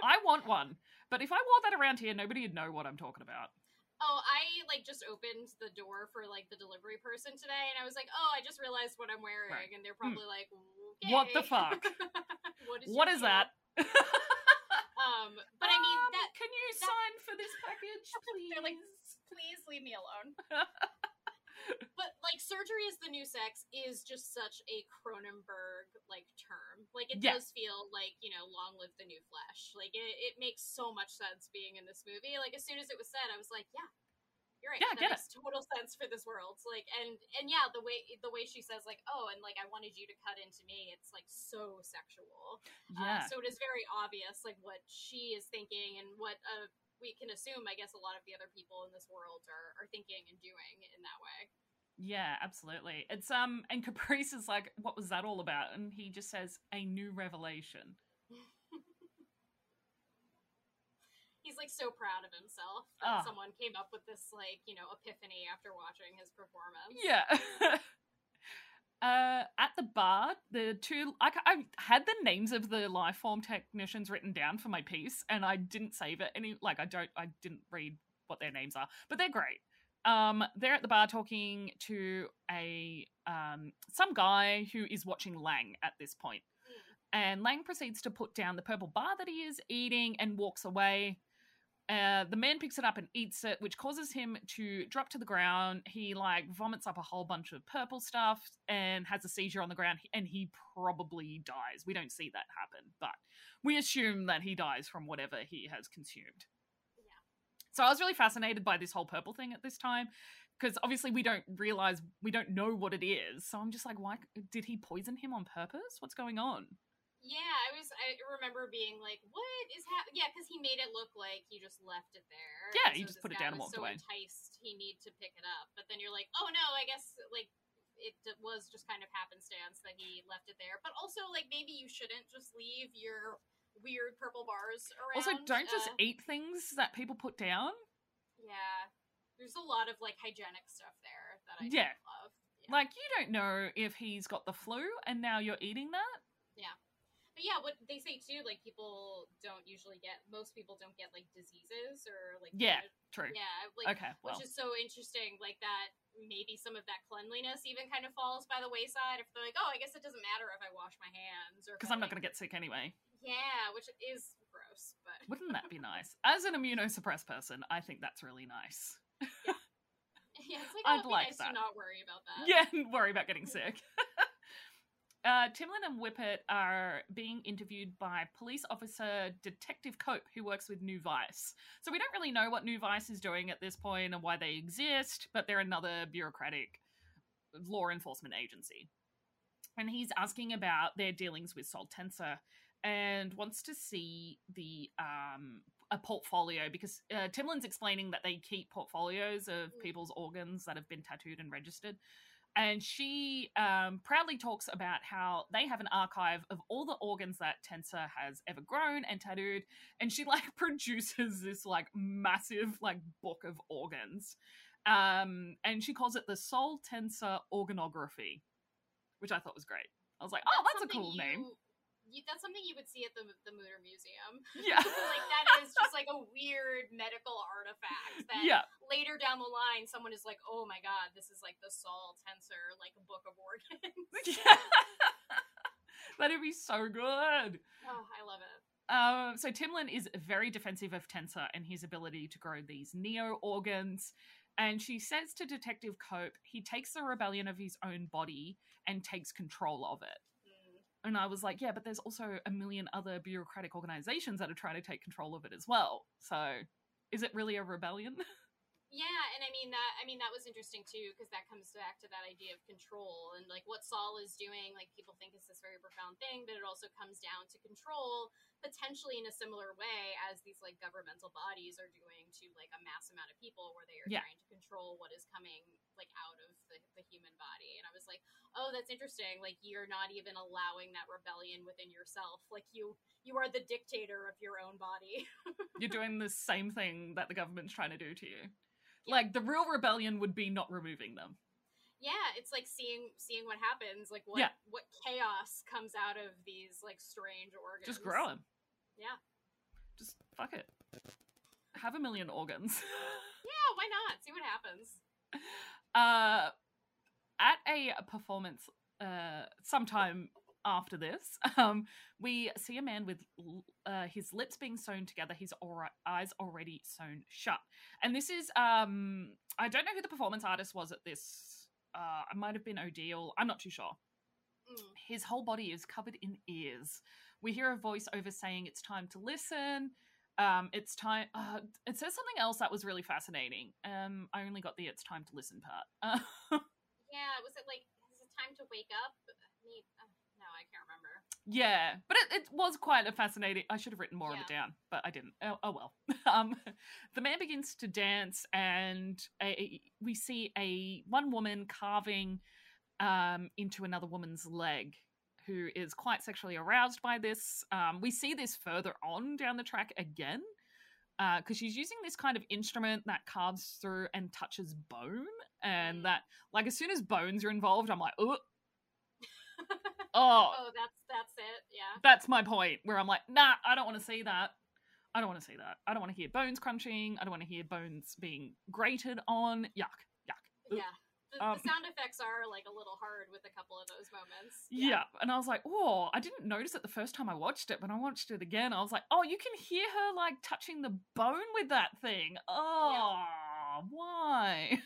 I want one. But if I wore that around here, nobody would know what I'm talking about. Oh, I, like, just opened the door for, like, the delivery person today, and I was like, oh, I just realized what I'm wearing. Right. And they're probably mm. like, okay. What the fuck? What is, what is that? Um, but I mean, that... Um, can you that... sign for this package, please? They're like, please leave me alone. But, like, surgery is the new sex is just such a Cronenberg, like, term. Like, it yeah. does feel like, you know, long live the new flesh. Like, it, it makes so much sense being in this movie. Like, as soon as it was said, I was like, yeah, you're right. Yeah, that makes it. Total sense for this world. Like, and, and yeah, the way the way she says, like, oh, and, like, I wanted you to cut into me. It's, like, so sexual. Yeah. Uh, so it is very obvious, like, what she is thinking and what a... we can assume, I guess, a lot of the other people in this world are, are thinking and doing in that way. Yeah, absolutely. It's um, and Caprice is like, what was that all about? And he just says, a new revelation. He's like so proud of himself that oh. someone came up with this, like, you know, epiphany after watching his performance. Yeah. Uh, at the bar, the two... I, I had the names of the Lifeform technicians written down for my piece, and I didn't save it. Any like, I don't... I didn't read what their names are, but they're great. Um, they're at the bar talking to a um, some guy who is watching Lang at this point. And Lang proceeds to put down the purple bar that he is eating and walks away. Uh, the man picks it up and eats it, which causes him to drop to the ground. He, like, vomits up a whole bunch of purple stuff and has a seizure on the ground, and he probably dies. We don't see that happen, but we assume that he dies from whatever he has consumed. Yeah. So I was really fascinated by this whole purple thing at this time, because obviously we don't realize, we don't know what it is. So I'm just like, why did he poison him on purpose? What's going on? Yeah, I was. I remember being like, "What is happening?" Yeah, because he made it look like he just left it there. Yeah, so he just put it down and walked so away. Enticed, he needed to pick it up, but then you're like, "Oh no!" I guess like it was just kind of happenstance that he left it there. But also, like, maybe you shouldn't just leave your weird purple bars around. Also, don't uh, just eat things that people put down. Yeah, there's a lot of like hygienic stuff there that I yeah. don't love. Yeah, like you don't know if he's got the flu, and now you're eating that. Yeah. But yeah, what they say too, like people don't usually get, most people don't get like diseases or like yeah, kind of, true, yeah, like okay, well. Which is so interesting. Like that, maybe some of that cleanliness even kind of falls by the wayside. If they're like, oh, I guess it doesn't matter if I wash my hands, or because I'm not going to get sick anyway. Yeah, which is gross, but wouldn't that be nice? As an immunosuppressed person, I think that's really nice. Yeah, yeah it's like I'd be like nice that. To not worry about that. Yeah, worry about getting sick. Uh, Timlin and Whippet are being interviewed by police officer Detective Cope, who works with New Vice. So we don't really know what New Vice is doing at this point and why they exist, but they're another bureaucratic law enforcement agency. And he's asking about their dealings with Saul Tenser and wants to see the um, a portfolio because uh, Timlin's explaining that they keep portfolios of people's organs that have been tattooed and registered. And she um, proudly talks about how they have an archive of all the organs that Tenser has ever grown and tattooed. And she, like, produces this, like, massive, like, book of organs. Um, and she calls it the Saul Tenser Organography, which I thought was great. I was like, oh, that's, that's a cool you, name. that's something you would see at the the Mutter Museum. Yeah. Like, that is just like a weird medical artifact that yeah. later down the line, someone is like, oh my god, this is like the Saul Tenser, like a book of organs. Yeah. That'd be so good. Oh, I love it. Um, so Timlin is very defensive of Tenser and his ability to grow these neo organs. And she says to Detective Cope, he takes the rebellion of his own body and takes control of it. Mm. And I was like, yeah, but there's also a million other bureaucratic organizations that are trying to take control of it as well. So is it really a rebellion? Yeah, and I mean that. I mean that was interesting too, because that comes back to that idea of control and like what Saul is doing. Like people think it's this very profound thing, but it also comes down to control, potentially in a similar way as these like governmental bodies are doing to like a mass amount of people, where they are yeah. trying to control what is coming like out of the, the human body. And I was like, oh, that's interesting. Like you're not even allowing that rebellion within yourself. Like you, you are the dictator of your own body. You're doing the same thing that the government's trying to do to you. Like, the real rebellion would be not removing them. Yeah, it's like seeing seeing what happens, like what yeah. what chaos comes out of these, like, strange organs. Just grow them. Yeah. Just, fuck it. Have a million organs. Yeah, why not? See what happens. Uh, at a performance uh, sometime after this, um, we see a man with uh, his lips being sewn together, his aura- eyes already sewn shut. And this is, um, I don't know who the performance artist was at this. Uh, it might have been Odile. I'm not too sure. Mm. His whole body is covered in ears. We hear a voiceover saying, it's time to listen. Um, it's time. Uh, it says something else that was really fascinating. Um, I only got the it's time to listen part. Yeah, was it like, is it time to wake up? I mean, uh... No, I can't remember. Yeah, but it, it was quite a fascinating... I should have written more yeah. of it down, but I didn't. Oh, oh well. Um, the man begins to dance, and a, a, we see a one woman carving um, into another woman's leg, who is quite sexually aroused by this. Um, we see this further on down the track again, because uh, she's using this kind of instrument that carves through and touches bone, and mm. that, like, as soon as bones are involved, I'm like, ugh. Oh, oh, that's that's it, yeah. That's my point, where I'm like, nah, I don't want to see that. I don't want to see that. I don't want to hear bones crunching. I don't want to hear bones being grated on. Yuck, yuck. Yeah, the, um, the sound effects are, like, a little hard with a couple of those moments. Yeah, yeah. And I was like, oh, I didn't notice it the first time I watched it, but I watched it again. I was like, oh, you can hear her, like, touching the bone with that thing. Oh, yeah. Why?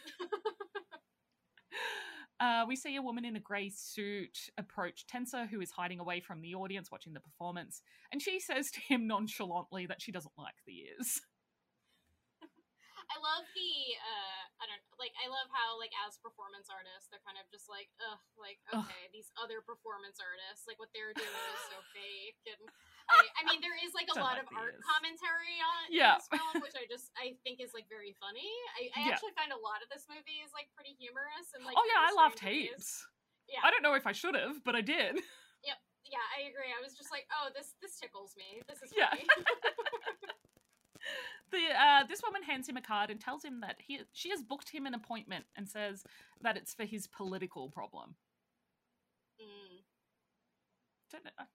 Uh, we see a woman in a grey suit approach Tenser, who is hiding away from the audience watching the performance, and she says to him nonchalantly that she doesn't like the ears. I love the, uh, I don't like, I love how, like, as performance artists, they're kind of just like, ugh, like, okay, ugh. These other performance artists, like, what they're doing is so fake, and... I, I mean, there is, like, a lot like of art is. commentary on yeah. this film, which I just, I think is, like, very funny. I, I yeah. actually find a lot of this movie is, like, pretty humorous. And like. Oh, yeah, I laughed heaps. Yeah. I don't know if I should have, but I did. Yep. Yeah, I agree. I was just like, oh, this this tickles me. This is funny. Yeah. the, uh, this woman hands him a card and tells him that he she has booked him an appointment and says that it's for his political problem. Mm. Don't know.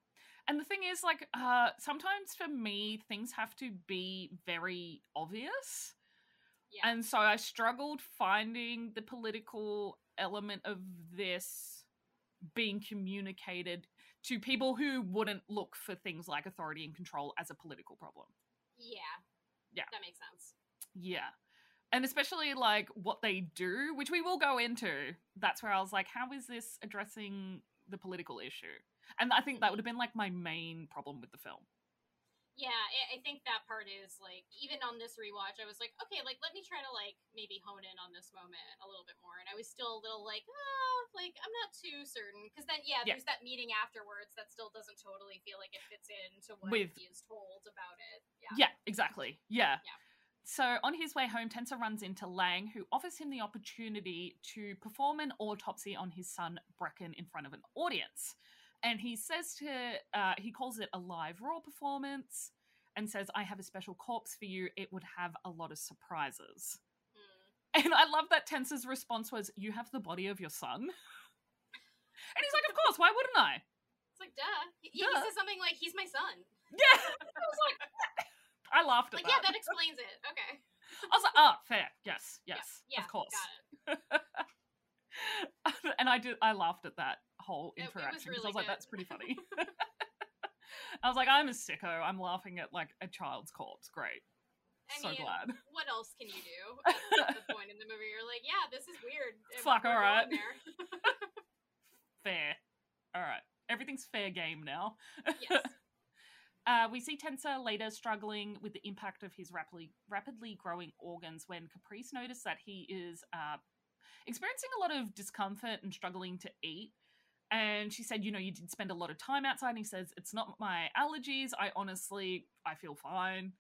And the thing is, like, uh, sometimes for me, things have to be very obvious. Yeah. And so I struggled finding the political element of this being communicated to people who wouldn't look for things like authority and control as a political problem. Yeah. Yeah. That makes sense. Yeah. And especially, like, what they do, which we will go into. That's where I was like, how is this addressing the political issue? And I think that would have been, like, my main problem with the film. Yeah, I think that part is, like, even on this rewatch, I was like, okay, like, let me try to, like, maybe hone in on this moment a little bit more. And I was still a little, like, oh, like, I'm not too certain. Because then, yeah, yeah, there's that meeting afterwards that still doesn't totally feel like it fits into what with... he is told about it. Yeah, yeah, exactly. Yeah. Yeah. So on his way home, Tenser runs into Lang, who offers him the opportunity to perform an autopsy on his son, Brecken, in front of an audience. And he says to, uh, he calls it a live raw performance and says, I have a special corpse for you. It would have a lot of surprises. Mm. And I love that Tenser's response was, you have the body of your son? And he's like, of course, why wouldn't I? It's like, duh. He, duh. he says something like, he's my son. Yeah. I was like, I laughed at like, that. Yeah, that explains it. Okay. I was like, oh, fair. Yes, yes, yeah, yeah, of course. Got it. And I did. I laughed at that whole interaction. It, it was really I was like, good. That's pretty funny. I was like, I'm a sicko. I'm laughing at like a child's corpse. Great. I so mean, glad. What else can you do? At the point in the movie, you're like, yeah, this is weird. Fuck. All right. Fair. All right. Everything's fair game now. Yes. Uh, we see Tenser later struggling with the impact of his rapidly rapidly growing organs when Caprice noticed that he is uh, experiencing a lot of discomfort and struggling to eat. And she said, you know, you did spend a lot of time outside. And he says, it's not my allergies. I honestly, I feel fine.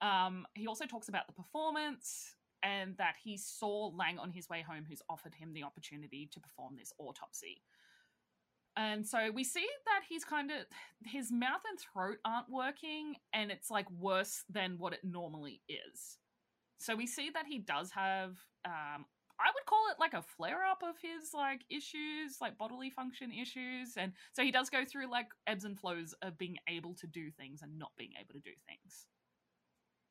Um, he also talks about the performance and that he saw Lang on his way home, who's offered him the opportunity to perform this autopsy. And so we see that he's kind of, his mouth and throat aren't working, and it's like worse than what it normally is. So we see that he does have, um, I would call it like a flare-up of his like issues, like bodily function issues. And so he does go through like ebbs and flows of being able to do things and not being able to do things.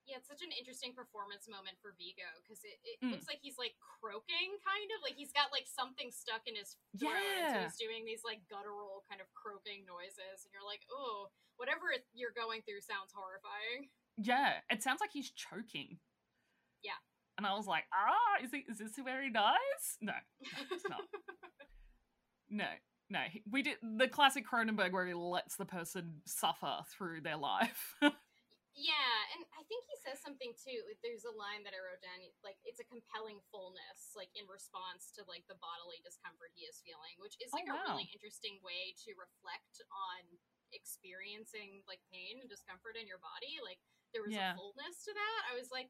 Yeah, it's such an interesting performance moment for Vigo, because it, it mm. looks like he's, like, croaking, kind of. Like, he's got, like, something stuck in his throat, yeah. So he's doing these, like, guttural kind of croaking noises, and you're like, oh, whatever you're going through sounds horrifying. Yeah, it sounds like he's choking. Yeah. And I was like, ah, is, he, is this where he dies? No, no it's not. no, no. We did the classic Cronenberg where he lets the person suffer through their life. Yeah, and I think he says something too. Like, there's a line that I wrote down, like, it's a compelling fullness, like, in response to, like, the bodily discomfort he is feeling, which is, like, oh, wow. a really interesting way to reflect on experiencing, like, pain and discomfort in your body. Like, there was yeah. a fullness to that. I was like,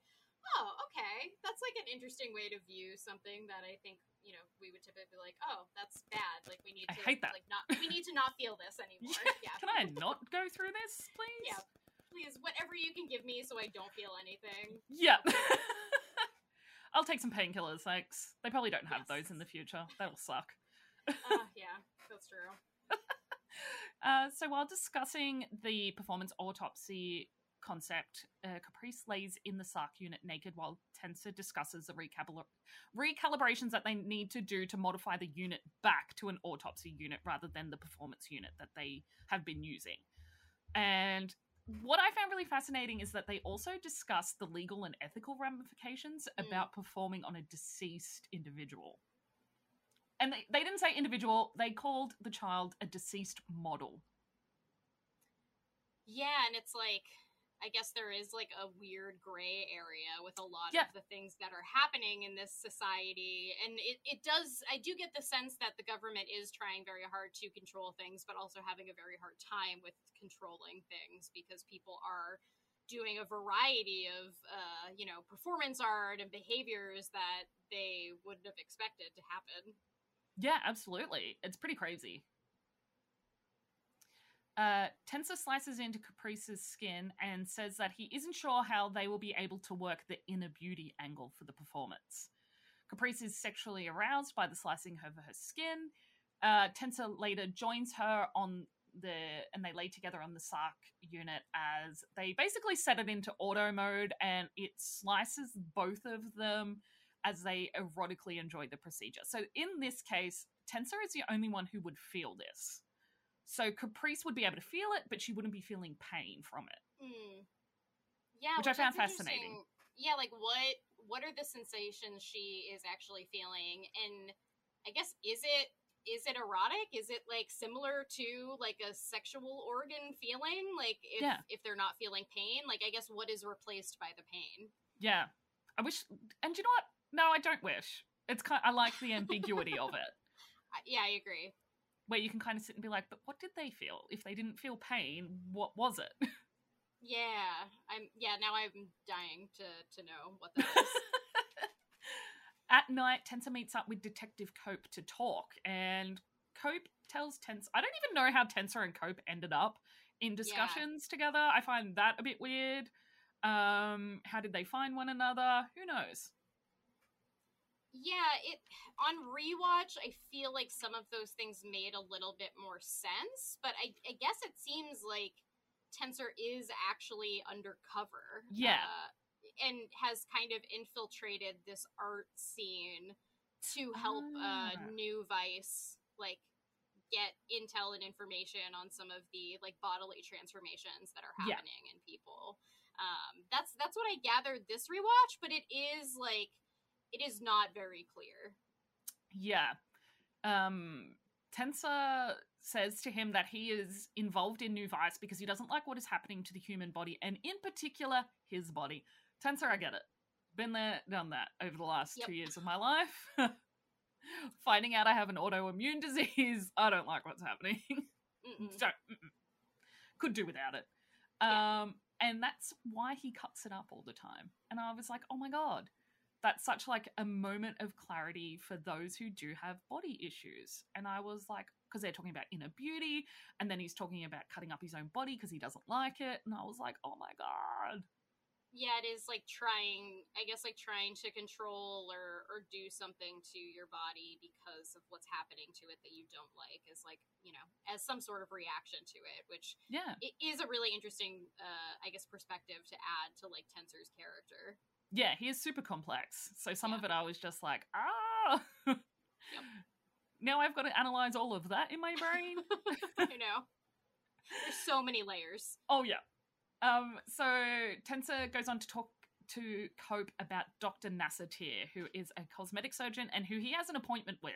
oh, okay, that's, like, an interesting way to view something that I think, you know, we would typically be like, oh, that's bad. Like, we need to, I hate that. like, not, we need to not feel this anymore. Yeah. Yeah. Can I not go through this, please? Yeah. Please, whatever you can give me so I don't feel anything. Yeah. I'll take some painkillers, thanks. They probably don't have yes. those in the future. That'll suck. uh, yeah, that's true. uh, so while discussing the performance autopsy concept, uh, Caprice lays in the SARC unit naked while Tenser discusses the recalibr- recalibrations that they need to do to modify the unit back to an autopsy unit rather than the performance unit that they have been using. And what I found really fascinating is that they also discussed the legal and ethical ramifications mm. about performing on a deceased individual. And they, they didn't say individual, they called the child a deceased model. Yeah, and it's like, I guess there is like a weird gray area with a lot yeah. of the things that are happening in this society. And it, it does, I do get the sense that the government is trying very hard to control things, but also having a very hard time with controlling things because people are doing a variety of, uh, you know, performance art and behaviors that they wouldn't have expected to happen. Yeah, absolutely. It's pretty crazy. Uh, Tenser slices into Caprice's skin and says that he isn't sure how they will be able to work the inner beauty angle for the performance. Caprice is sexually aroused by the slicing of her skin. Uh, Tenser later joins her on the, and they lay together on the SARC unit as they basically set it into auto mode, and it slices both of them as they erotically enjoy the procedure. So in this case, Tenser is the only one who would feel this. So Caprice would be able to feel it, but she wouldn't be feeling pain from it. Mm. Yeah, which, which I found fascinating. Yeah, like what what are the sensations she is actually feeling? And I guess is it is it erotic? Is it like similar to like a sexual organ feeling? Like if yeah. if they're not feeling pain, like I guess what is replaced by the pain? Yeah, I wish. And you know what? No, I don't wish. It's kind of, I like the ambiguity of it. Yeah, I agree. Where you can kind of sit and be like, but what did they feel? If they didn't feel pain, what was it? Yeah, I'm. Yeah, now I'm dying to to know what that is. At night, Tenser meets up with Detective Cope to talk, and Cope tells Tenser. I don't even know how Tenser and Cope ended up in discussions yeah. together. I find that a bit weird. Um, how did they find one another? Who knows? yeah, it on rewatch, I feel like some of those things made a little bit more sense, but I, I guess it seems like Tenser is actually undercover. Yeah. Uh, and has kind of infiltrated this art scene to help uh, New Vice, like, get intel and information on some of the, like, bodily transformations that are happening yeah. in people. Um, that's that's what I gathered this rewatch, but it is, like, it is not very clear. Yeah. Um, Tenser says to him that he is involved in New Vice because he doesn't like what is happening to the human body, and in particular, his body. Tenser, I get it. Been there, done that over the last yep. two years of my life. Finding out I have an autoimmune disease, I don't like what's happening. Mm-mm. So, mm-mm. Could do without it. Yeah. Um, and that's why he cuts it up all the time. And I was like, oh my God, that's such like a moment of clarity for those who do have body issues. And I was like, because they're talking about inner beauty, and then he's talking about cutting up his own body because he doesn't like it. And I was like, oh my God. Yeah, it is like trying, I guess, like trying to control or, or do something to your body because of what's happening to it that you don't like, is like, you know, as some sort of reaction to it, which yeah, it is a really interesting, uh, I guess, perspective to add to like Tenser's character. Yeah, he is super complex. So some yeah. of it I was just like, ah, yep. Now I've got to analyze all of that in my brain. I know. There's so many layers. Oh, yeah. Um, so Tenser goes on to talk to Cope about Doctor Nasatir, who is a cosmetic surgeon and who he has an appointment with.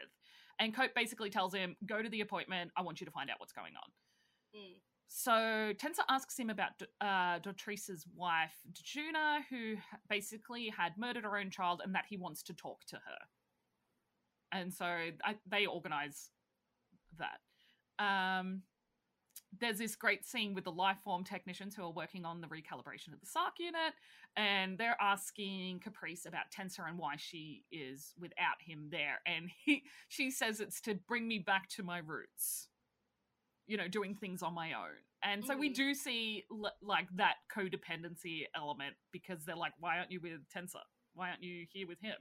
And Cope basically tells him, go to the appointment. I want you to find out what's going on. Mm. So Tenser asks him about uh, Dotrice's wife, Djuna, who basically had murdered her own child, and that he wants to talk to her. And so I, they organize that. Um... There's this great scene with the Lifeform technicians who are working on the recalibration of the SARC unit, and they're asking Caprice about Tenser and why she is without him there. And he, she says it's to bring me back to my roots, you know, doing things on my own. And so mm-hmm. we do see, l- like, that codependency element, because they're like, why aren't you with Tenser? Why aren't you here with him?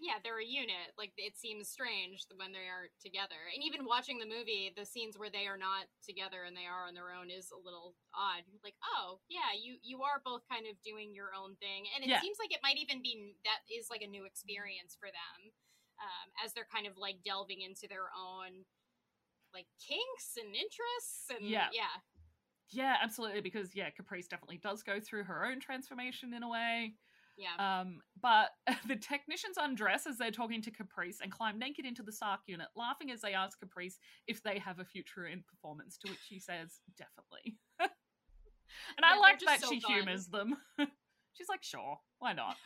Yeah, they're a unit. Like, it seems strange when they are together. And even watching the movie, the scenes where they are not together and they are on their own is a little odd. Like, oh, yeah, you, you are both kind of doing your own thing. And it yeah. seems like it might even be, that is like a new experience for them, um, as they're kind of like delving into their own like kinks and interests. And yeah. Yeah, yeah absolutely. Because, yeah, Caprice definitely does go through her own transformation in a way. Yeah. Um, but the technicians undress as they're talking to Caprice and climb naked into the SARC unit, laughing as they ask Caprice if they have a future in performance, to which she says, definitely. And yeah, I like that so she fun. humors them. She's like, sure, why not?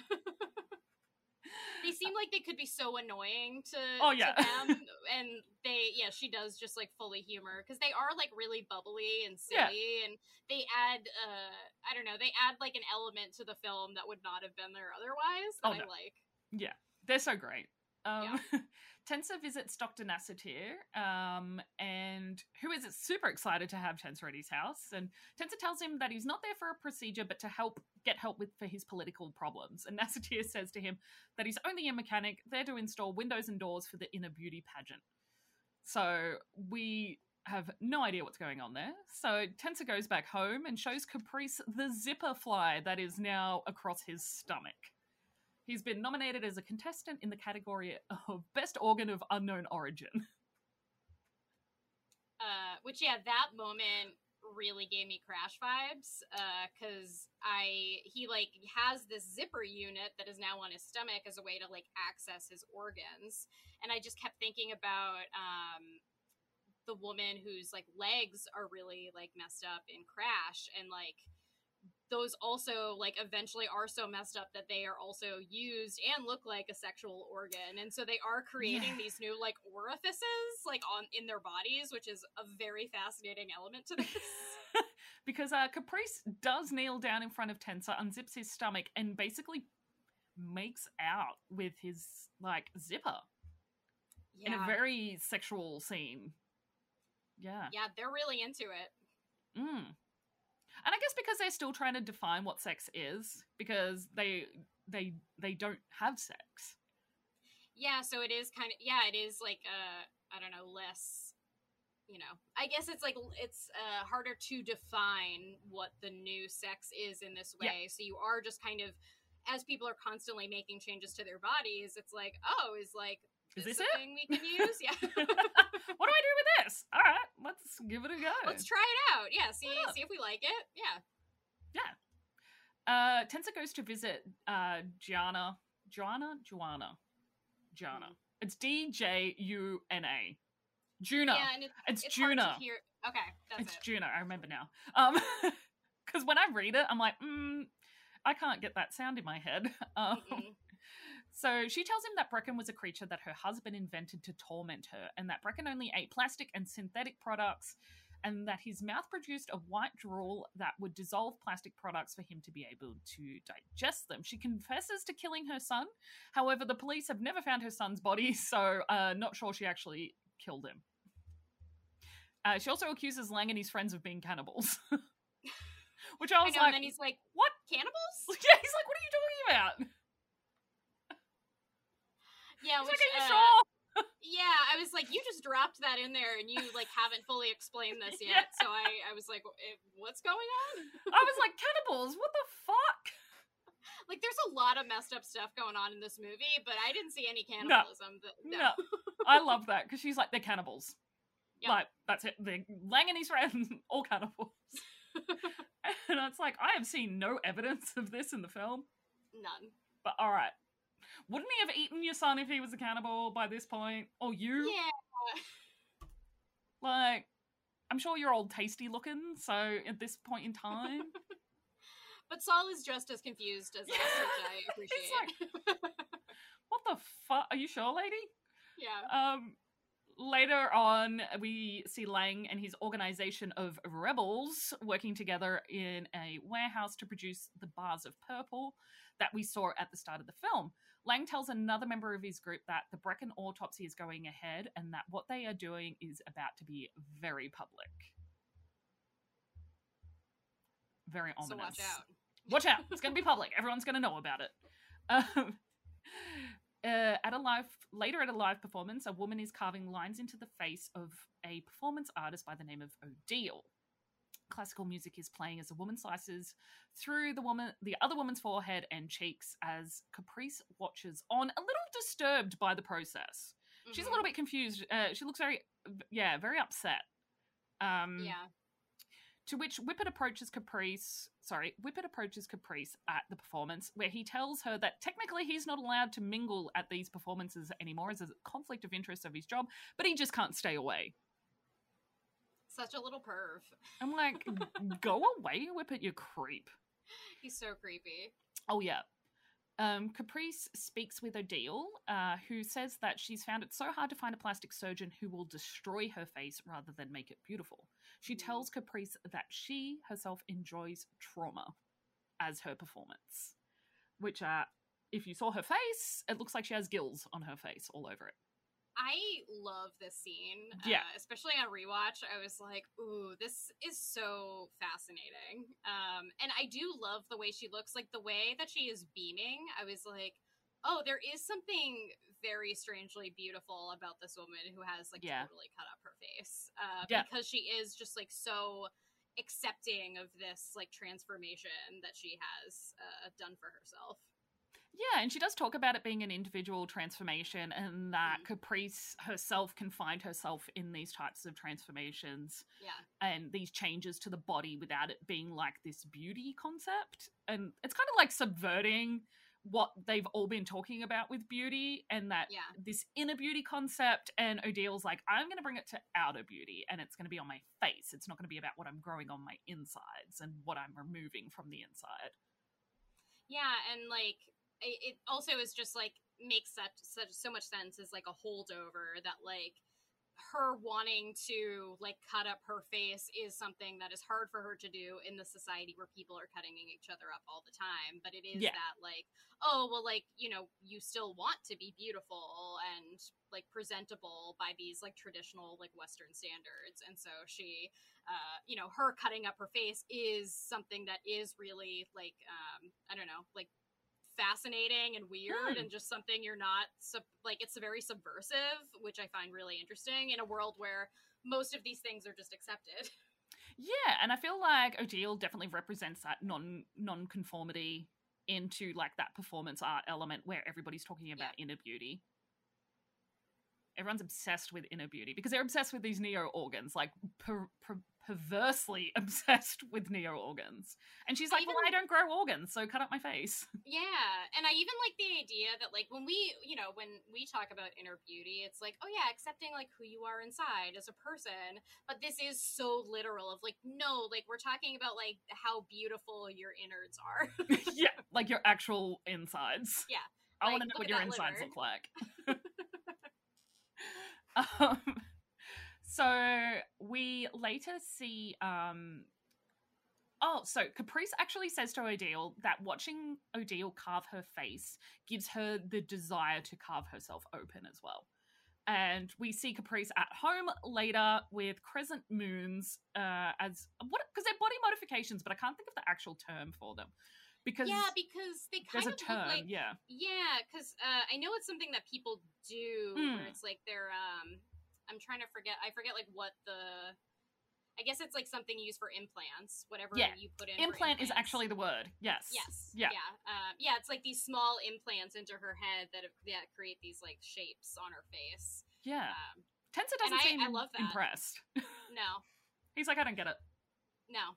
They seem like they could be so annoying to, oh, yeah. to them. And they, yeah, she does just like fully humor, because they are like really bubbly and silly, yeah. and they add, uh, I don't know, they add like an element to the film that would not have been there otherwise. That oh, no. I like. Yeah, they're so great. Um, yeah. Tenser visits Doctor Nasatir, um, and who is super excited to have Tenser at his house. And Tenser tells him that he's not there for a procedure, but to help get help with for his political problems. And Nasatir says to him that he's only a mechanic there to install windows and doors for the inner beauty pageant. So we have no idea what's going on there. So Tenser goes back home and shows Caprice the zipper fly that is now across his stomach. He's been nominated as a contestant in the category of Best Organ of Unknown Origin. Uh, which, yeah, that moment really gave me Crash vibes, because uh, I he, like, has this zipper unit that is now on his stomach as a way to, like, access his organs. And I just kept thinking about um, the woman whose, like, legs are really, like, messed up in Crash, and, like, those also like eventually are so messed up that they are also used and look like a sexual organ. And so they are creating yeah. these new like orifices like on in their bodies, which is a very fascinating element to this. Because uh, Caprice does kneel down in front of Tenser, unzips his stomach, and basically makes out with his like zipper yeah. in a very sexual scene. Yeah. Yeah, they're really into it. Mm. And I guess because they're still trying to define what sex is, because they they they don't have sex. Yeah, so it is kind of, yeah, it is like, uh, I don't know, less, you know, I guess it's like, it's uh, harder to define what the new sex is in this way. Yeah. So you are just kind of, as people are constantly making changes to their bodies, it's like, oh, is like, is this, this a it? Thing we can use? Yeah. What do I do with this? All right, let's give it a go. Let's try it out. Yeah, see see if we like it. Yeah. Yeah. Uh, Tenser goes to visit uh, Djuna. Djuna? Djuna. Djuna. It's D J U N A. Djuna. Yeah, and it, it's it's Djuna. Okay, that's it's it. It's Djuna. I remember now. Um, because when I read it, I'm like, mm, I can't get that sound in my head. Um, Mm-mm. So she tells him that Brecken was a creature that her husband invented to torment her, and that Brecken only ate plastic and synthetic products, and that his mouth produced a white drool that would dissolve plastic products for him to be able to digest them. She confesses to killing her son. However, the police have never found her son's body, so uh, not sure she actually killed him. Uh, she also accuses Lang and his friends of being cannibals. Which I was I know, like, and then he's like, what? Cannibals? Yeah, he's like, what are you talking about? Yeah, which, like, uh, sure? Yeah, I was like, you just dropped that in there and you, like, haven't fully explained this yet. Yeah. So I, I was like, what's going on? I was like, cannibals, what the fuck? Like, there's a lot of messed up stuff going on in this movie, but I didn't see any cannibalism. No, no. no. I love that, because she's like, they're cannibals. Yep. Like, that's it. They're Lang and his friends, all cannibals. And it's like, I have seen no evidence of this in the film. None. But, all right. Wouldn't he have eaten your son if he was a cannibal by this point? Or you? Yeah. Like, I'm sure you're all tasty looking, so at this point in time. But Saul is just as confused as us, which I appreciate. Like, what the fuck? Are you sure, lady? Yeah. Um, later on, we see Lang and his organization of rebels working together in a warehouse to produce the bars of purple that we saw at the start of the film. Lang tells another member of his group that the Brecken autopsy is going ahead and that what they are doing is about to be very public. Very ominous. So watch out. Watch out. It's going to be public. Everyone's going to know about it. Um, Uh, at a live, later at a live performance, a woman is carving lines into the face of a performance artist by the name of Odile. Classical music is playing as a woman slices through the woman, the other woman's forehead and cheeks as Caprice watches on, a little disturbed by the process. Mm-hmm. She's a little bit confused. Uh, she looks very, yeah, very upset. Um, yeah. To which Whippet approaches Caprice, sorry, Whippet approaches Caprice at the performance, where he tells her that technically he's not allowed to mingle at these performances anymore as a conflict of interest of his job, but he just can't stay away. Such a little perv. I'm like, go away, Whippet, you creep. He's so creepy. Oh, yeah. Um, Caprice speaks with Odile, uh, who says that she's found it so hard to find a plastic surgeon who will destroy her face rather than make it beautiful. She tells Caprice that she herself enjoys trauma as her performance, which, uh, if you saw her face, it looks like she has gills on her face all over it. I love this scene. Yeah. Uh, especially on rewatch, I was like, ooh, this is so fascinating. Um, and I do love the way she looks, like the way that she is beaming. I was like, oh, there is something very strangely beautiful about this woman who has, like, yeah. totally cut up her face. Uh, yeah. Because she is just, like, so accepting of this, like, transformation that she has uh, done for herself. Yeah, and she does talk about it being an individual transformation and that mm-hmm. Caprice herself can find herself in these types of transformations yeah. and these changes to the body without it being like this beauty concept. And it's kind of like subverting what they've all been talking about with beauty and that yeah. this inner beauty concept, and Odile's like, I'm going to bring it to outer beauty and it's going to be on my face. It's not going to be about what I'm growing on my insides and what I'm removing from the inside. Yeah, and like... it also is just like makes such such so much sense as like a holdover that like her wanting to like cut up her face is something that is hard for her to do in the society where people are cutting each other up all the time, but it is yeah. that like, oh well, like, you know, you still want to be beautiful and like presentable by these like traditional like Western standards, and so she uh you know, her cutting up her face is something that is really like um I don't know, like fascinating and weird hmm. and just something you're not sub- like it's very subversive, which I find really interesting in a world where most of these things are just accepted. Yeah, and I feel like Odile definitely represents that non non-conformity into like that performance art element where everybody's talking about yeah. inner beauty. Everyone's obsessed with inner beauty because they're obsessed with these neo organs, like per- per- perversely obsessed with neo organs. And she's like, I even, "Well, I don't grow organs, so cut up my face." Yeah, and I even like the idea that, like, when we, you know, when we talk about inner beauty, it's like, oh yeah, accepting like who you are inside as a person. But this is so literal. Of like, no, like we're talking about like how beautiful your innards are. Yeah, like your actual insides. Yeah, I like, want to know what your insides liver. Look like. Um, so we later see, um, oh, so Caprice actually says to Odile that watching Odile carve her face gives her the desire to carve herself open as well. And we see Caprice at home later with crescent moons, uh, as what, because they're body modifications, but I can't think of the actual term for them. Because yeah, because they kind of look like yeah, yeah. Because uh, I know it's something that people do mm. where it's like they're. Um, I'm trying to forget. I forget like what the. I guess it's like something used for implants. Whatever yeah. you put in. Implant is actually the word. Yes. Yes. Yeah. Yeah. Uh, yeah. It's like these small implants into her head that yeah, create these like shapes on her face. Yeah. Um, Tenser doesn't I, seem I love that. Impressed. No. He's like, I don't get it. No,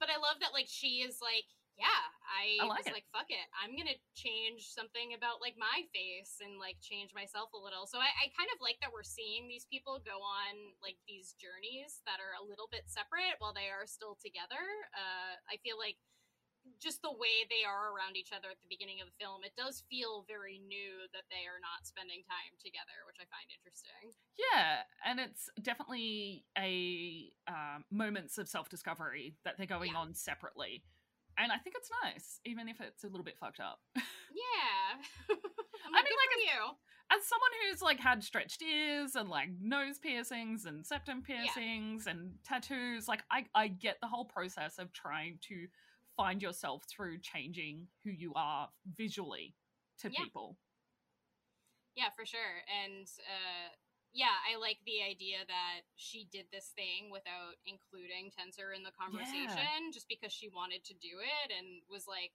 but I love that like she is like. Yeah, I, I like was it. Like, fuck it. I'm going to change something about, like, my face and, like, change myself a little. So I, I kind of like that we're seeing these people go on, like, these journeys that are a little bit separate while they are still together. Uh, I feel like just the way they are around each other at the beginning of the film, it does feel very new that they are not spending time together, which I find interesting. Yeah, and it's definitely a um, moments of self-discovery that they're going yeah. on separately. And I think it's nice, even if it's a little bit fucked up. Yeah. Like, I mean, like, as, you. as someone who's, like, had stretched ears and, like, nose piercings and septum piercings yeah. and tattoos, like, I, I get the whole process of trying to find yourself through changing who you are visually to yeah. people. Yeah, for sure. And, uh... yeah, I like the idea that she did this thing without including Tenser in the conversation yeah. just because she wanted to do it and was, like,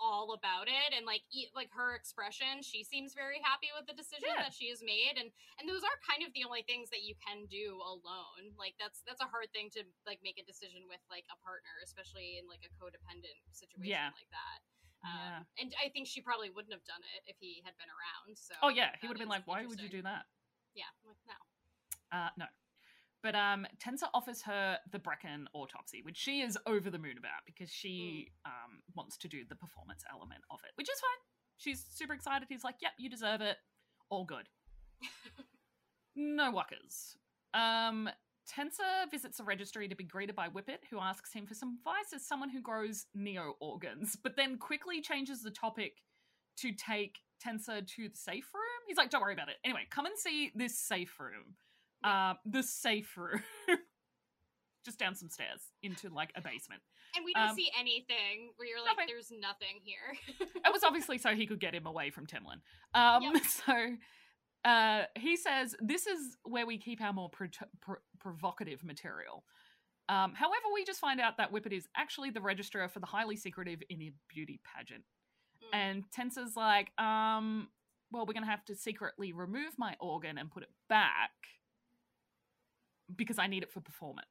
all about it. And, like, e- like her expression, she seems very happy with the decision yeah. that she has made. And and those are kind of the only things that you can do alone. Like, that's that's a hard thing to, like, make a decision with, like, a partner, especially in, like, a codependent situation yeah. like that. Um, yeah. And I think she probably wouldn't have done it if he had been around. So oh, yeah, he would have been like, why would you do that? Yeah, I'm like, no. Uh, no. But um, Tenser offers her the Brecken autopsy, which she is over the moon about because she mm. um, wants to do the performance element of it, which is fine. She's super excited. He's like, yep, you deserve it. All good. No wuckers. Um, Tenser visits the registry to be greeted by Whippet, who asks him for some advice as someone who grows neo-organs, but then quickly changes the topic to take Tenser to the safe room. He's like, don't worry about it. Anyway, come and see this safe room. Yeah. Uh, the safe room. Just down some stairs into, like, a basement. And we don't um, see anything where you're like, nothing. There's nothing here. It was obviously so he could get him away from Timlin. Um, yep. So uh, he says, this is where we keep our more pro- pro- provocative material. Um, however, we just find out that Whippet is actually the registrar for the highly secretive inner beauty pageant. And Tenser's like, um, well, we're going to have to secretly remove my organ and put it back because I need it for performance.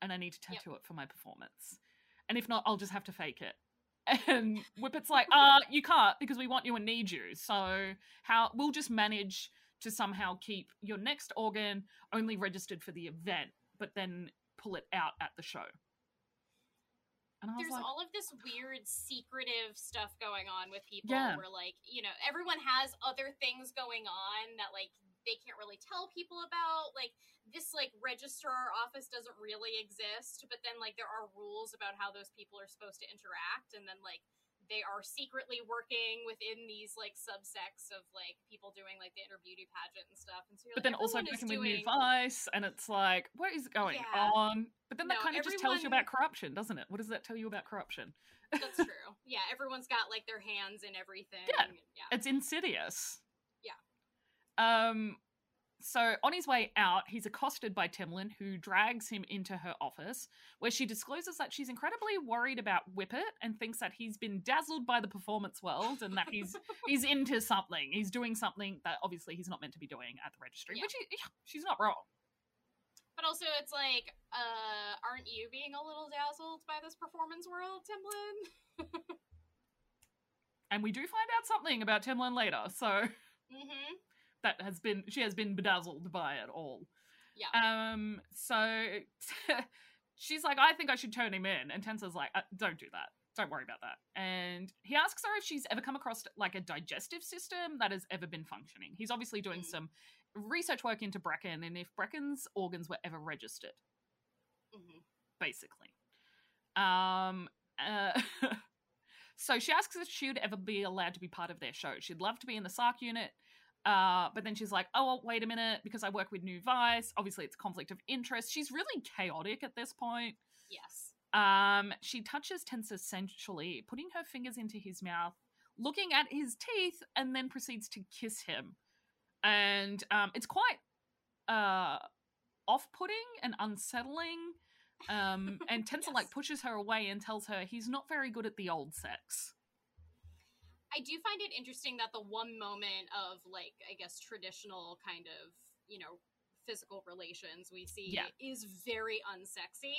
And I need to tattoo yep. it for my performance. And if not, I'll just have to fake it. And Whippet's like, uh, you can't because we want you and need you. So how we'll just manage to somehow keep your next organ only registered for the event, but then pull it out at the show. There's like, all of this weird secretive stuff going on with people yeah. where, like, you know, everyone has other things going on that, like, they can't really tell people about. Like, this, like, registrar office doesn't really exist, but then, like, there are rules about how those people are supposed to interact, and then, like, they are secretly working within these like subsects of like people doing like the inner beauty pageant and stuff. And so you're but like, then also working doing... with New Vice, and it's like, what is going yeah. on? But then that no, kind of everyone... just tells you about corruption, doesn't it? What does that tell you about corruption? That's true. Yeah, everyone's got like their hands in everything. Yeah, yeah. It's insidious. Yeah. Um. So on his way out, he's accosted by Timlin, who drags him into her office, where she discloses that she's incredibly worried about Whippet and thinks that he's been dazzled by the performance world and that he's he's into something. He's doing something that obviously he's not meant to be doing at the registry, yeah. which he, she's not wrong. But also it's like, uh, aren't you being a little dazzled by this performance world, Timlin? And we do find out something about Timlin later, so... Mm-hmm. That has been, she has been bedazzled by it all. Yeah. Um. So she's like, I think I should turn him in. And Tenser's like, uh, don't do that. Don't worry about that. And he asks her if she's ever come across like a digestive system that has ever been functioning. He's obviously doing mm-hmm. some research work into Brecken and if Brecken's organs were ever registered. Mm-hmm. Basically. Um. Uh, so she asks if she would ever be allowed to be part of their show. She'd love to be in the SARC unit. Uh, but then she's like, oh, well, wait a minute, because I work with New Vice. Obviously, it's conflict of interest. She's really chaotic at this point. Yes. Um, she touches Tenser sensually, putting her fingers into his mouth, looking at his teeth, and then proceeds to kiss him. And um, it's quite uh, off-putting and unsettling. Um, and Tenser, yes. like, pushes her away and tells her he's not very good at the old sex. I do find it interesting that the one moment of, like, I guess traditional kind of, you know, physical relations we see yeah. is very unsexy,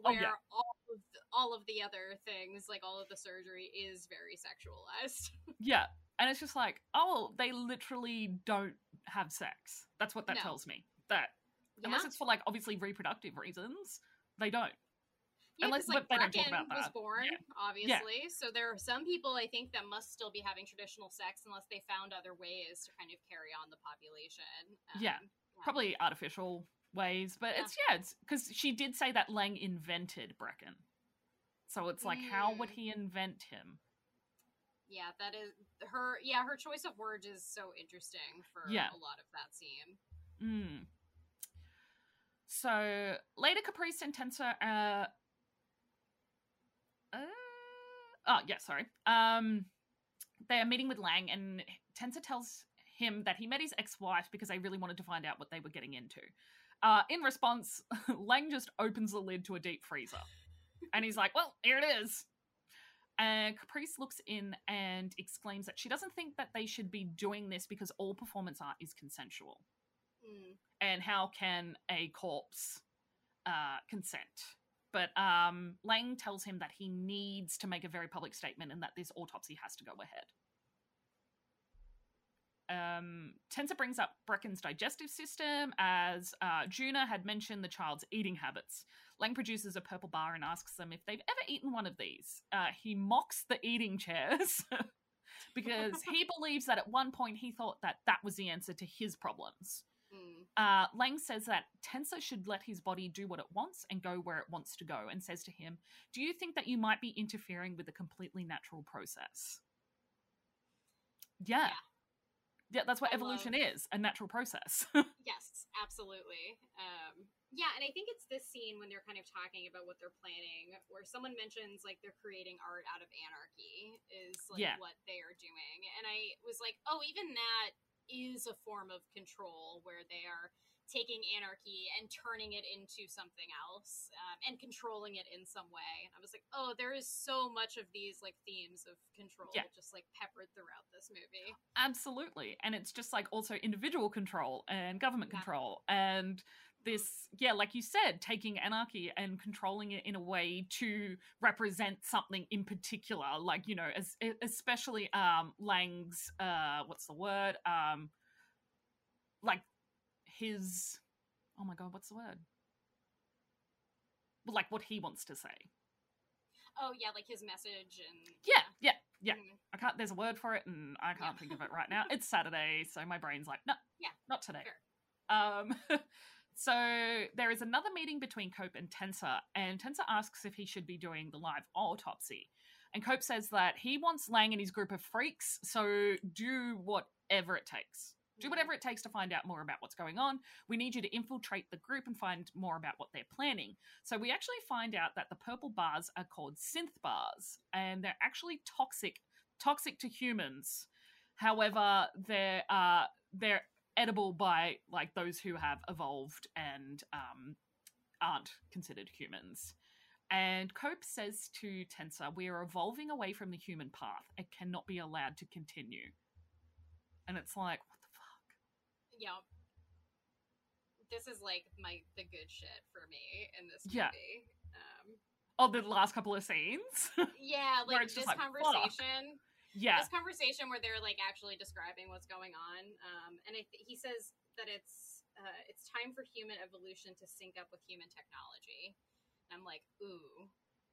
where oh, yeah. all, of the, all of the other things, like all of the surgery, is very sexualized. Yeah. And it's just like, oh, they literally don't have sex. That's what that no. tells me. That, yeah. unless it's for, like, obviously reproductive reasons, they don't. Yeah, unless like, but Brecken was born, yeah. obviously. Yeah. So there are some people, I think, that must still be having traditional sex unless they found other ways to kind of carry on the population. Um, yeah. yeah, probably artificial ways. But yeah. it's, yeah, it's because she did say that Lang invented Brecken. So it's like, mm. how would he invent him? Yeah, that is her. Yeah, her choice of words is so interesting for yeah. a lot of that scene. Mm. So later, Caprice and Tenser uh Uh, oh, yeah, sorry. Um, they are meeting with Lang, and Tenser tells him that he met his ex-wife because they really wanted to find out what they were getting into. Uh, in response, Lang just opens the lid to a deep freezer. And he's like, well, here it is. And Caprice looks in and exclaims that she doesn't think that they should be doing this because all performance art is consensual. Mm. And how can a corpse uh, consent? But um, Lang tells him that he needs to make a very public statement and that this autopsy has to go ahead. Um, Tenser brings up Brecken's digestive system, as uh, Djuna had mentioned the child's eating habits. Lang produces a purple bar and asks them if they've ever eaten one of these. Uh, he mocks the eating chairs because he believes that at one point he thought that that was the answer to his problems. Mm. Uh, Lang says that Tenser should let his body do what it wants and go where it wants to go, and says to him, do you think that you might be interfering with a completely natural process? Yeah. Yeah, yeah that's what I evolution love... is, a natural process. Yes, absolutely. Um, yeah, and I think it's this scene when they're kind of talking about what they're planning, where someone mentions, like, they're creating art out of anarchy is, like, yeah. what they are doing. And I was like, oh, even that is a form of control, where they are taking anarchy and turning it into something else, um, and controlling it in some way. And I was like, oh, there is so much of these like themes of control yeah. just like peppered throughout this movie. Absolutely. And it's just like also individual control and government yeah. control and this, yeah, like you said, taking anarchy and controlling it in a way to represent something in particular, like, you know, as, especially um, Lang's, uh, what's the word? Um, like his, oh my God, what's the word? Like what he wants to say. Oh, yeah, like his message and... Yeah, yeah, yeah. Mm-hmm. I can't, there's a word for it and I can't yeah. think of it right now. It's Saturday, so my brain's like, no, yeah, not today. Sure. Um... So there is another meeting between Cope and Tenser, and Tenser asks if he should be doing the live autopsy. And Cope says that he wants Lang and his group of freaks, so do whatever it takes. Do whatever it takes to find out more about what's going on. We need you to infiltrate the group and find more about what they're planning. So we actually find out that the purple bars are called synth bars, and they're actually toxic, toxic to humans. However, they're uh, they're edible by like those who have evolved and um, aren't considered humans. And Cope says to Tenser, "We are evolving away from the human path. It cannot be allowed to continue." And it's like, what the fuck? Yeah. This is like my the good shit for me in this movie. Yeah. Um, oh, the last couple of scenes? Yeah, like this like, conversation. Fuck. Yeah. This conversation where they're like actually describing what's going on. Um, and I th- he says that it's uh, it's time for human evolution to sync up with human technology. I'm like, ooh,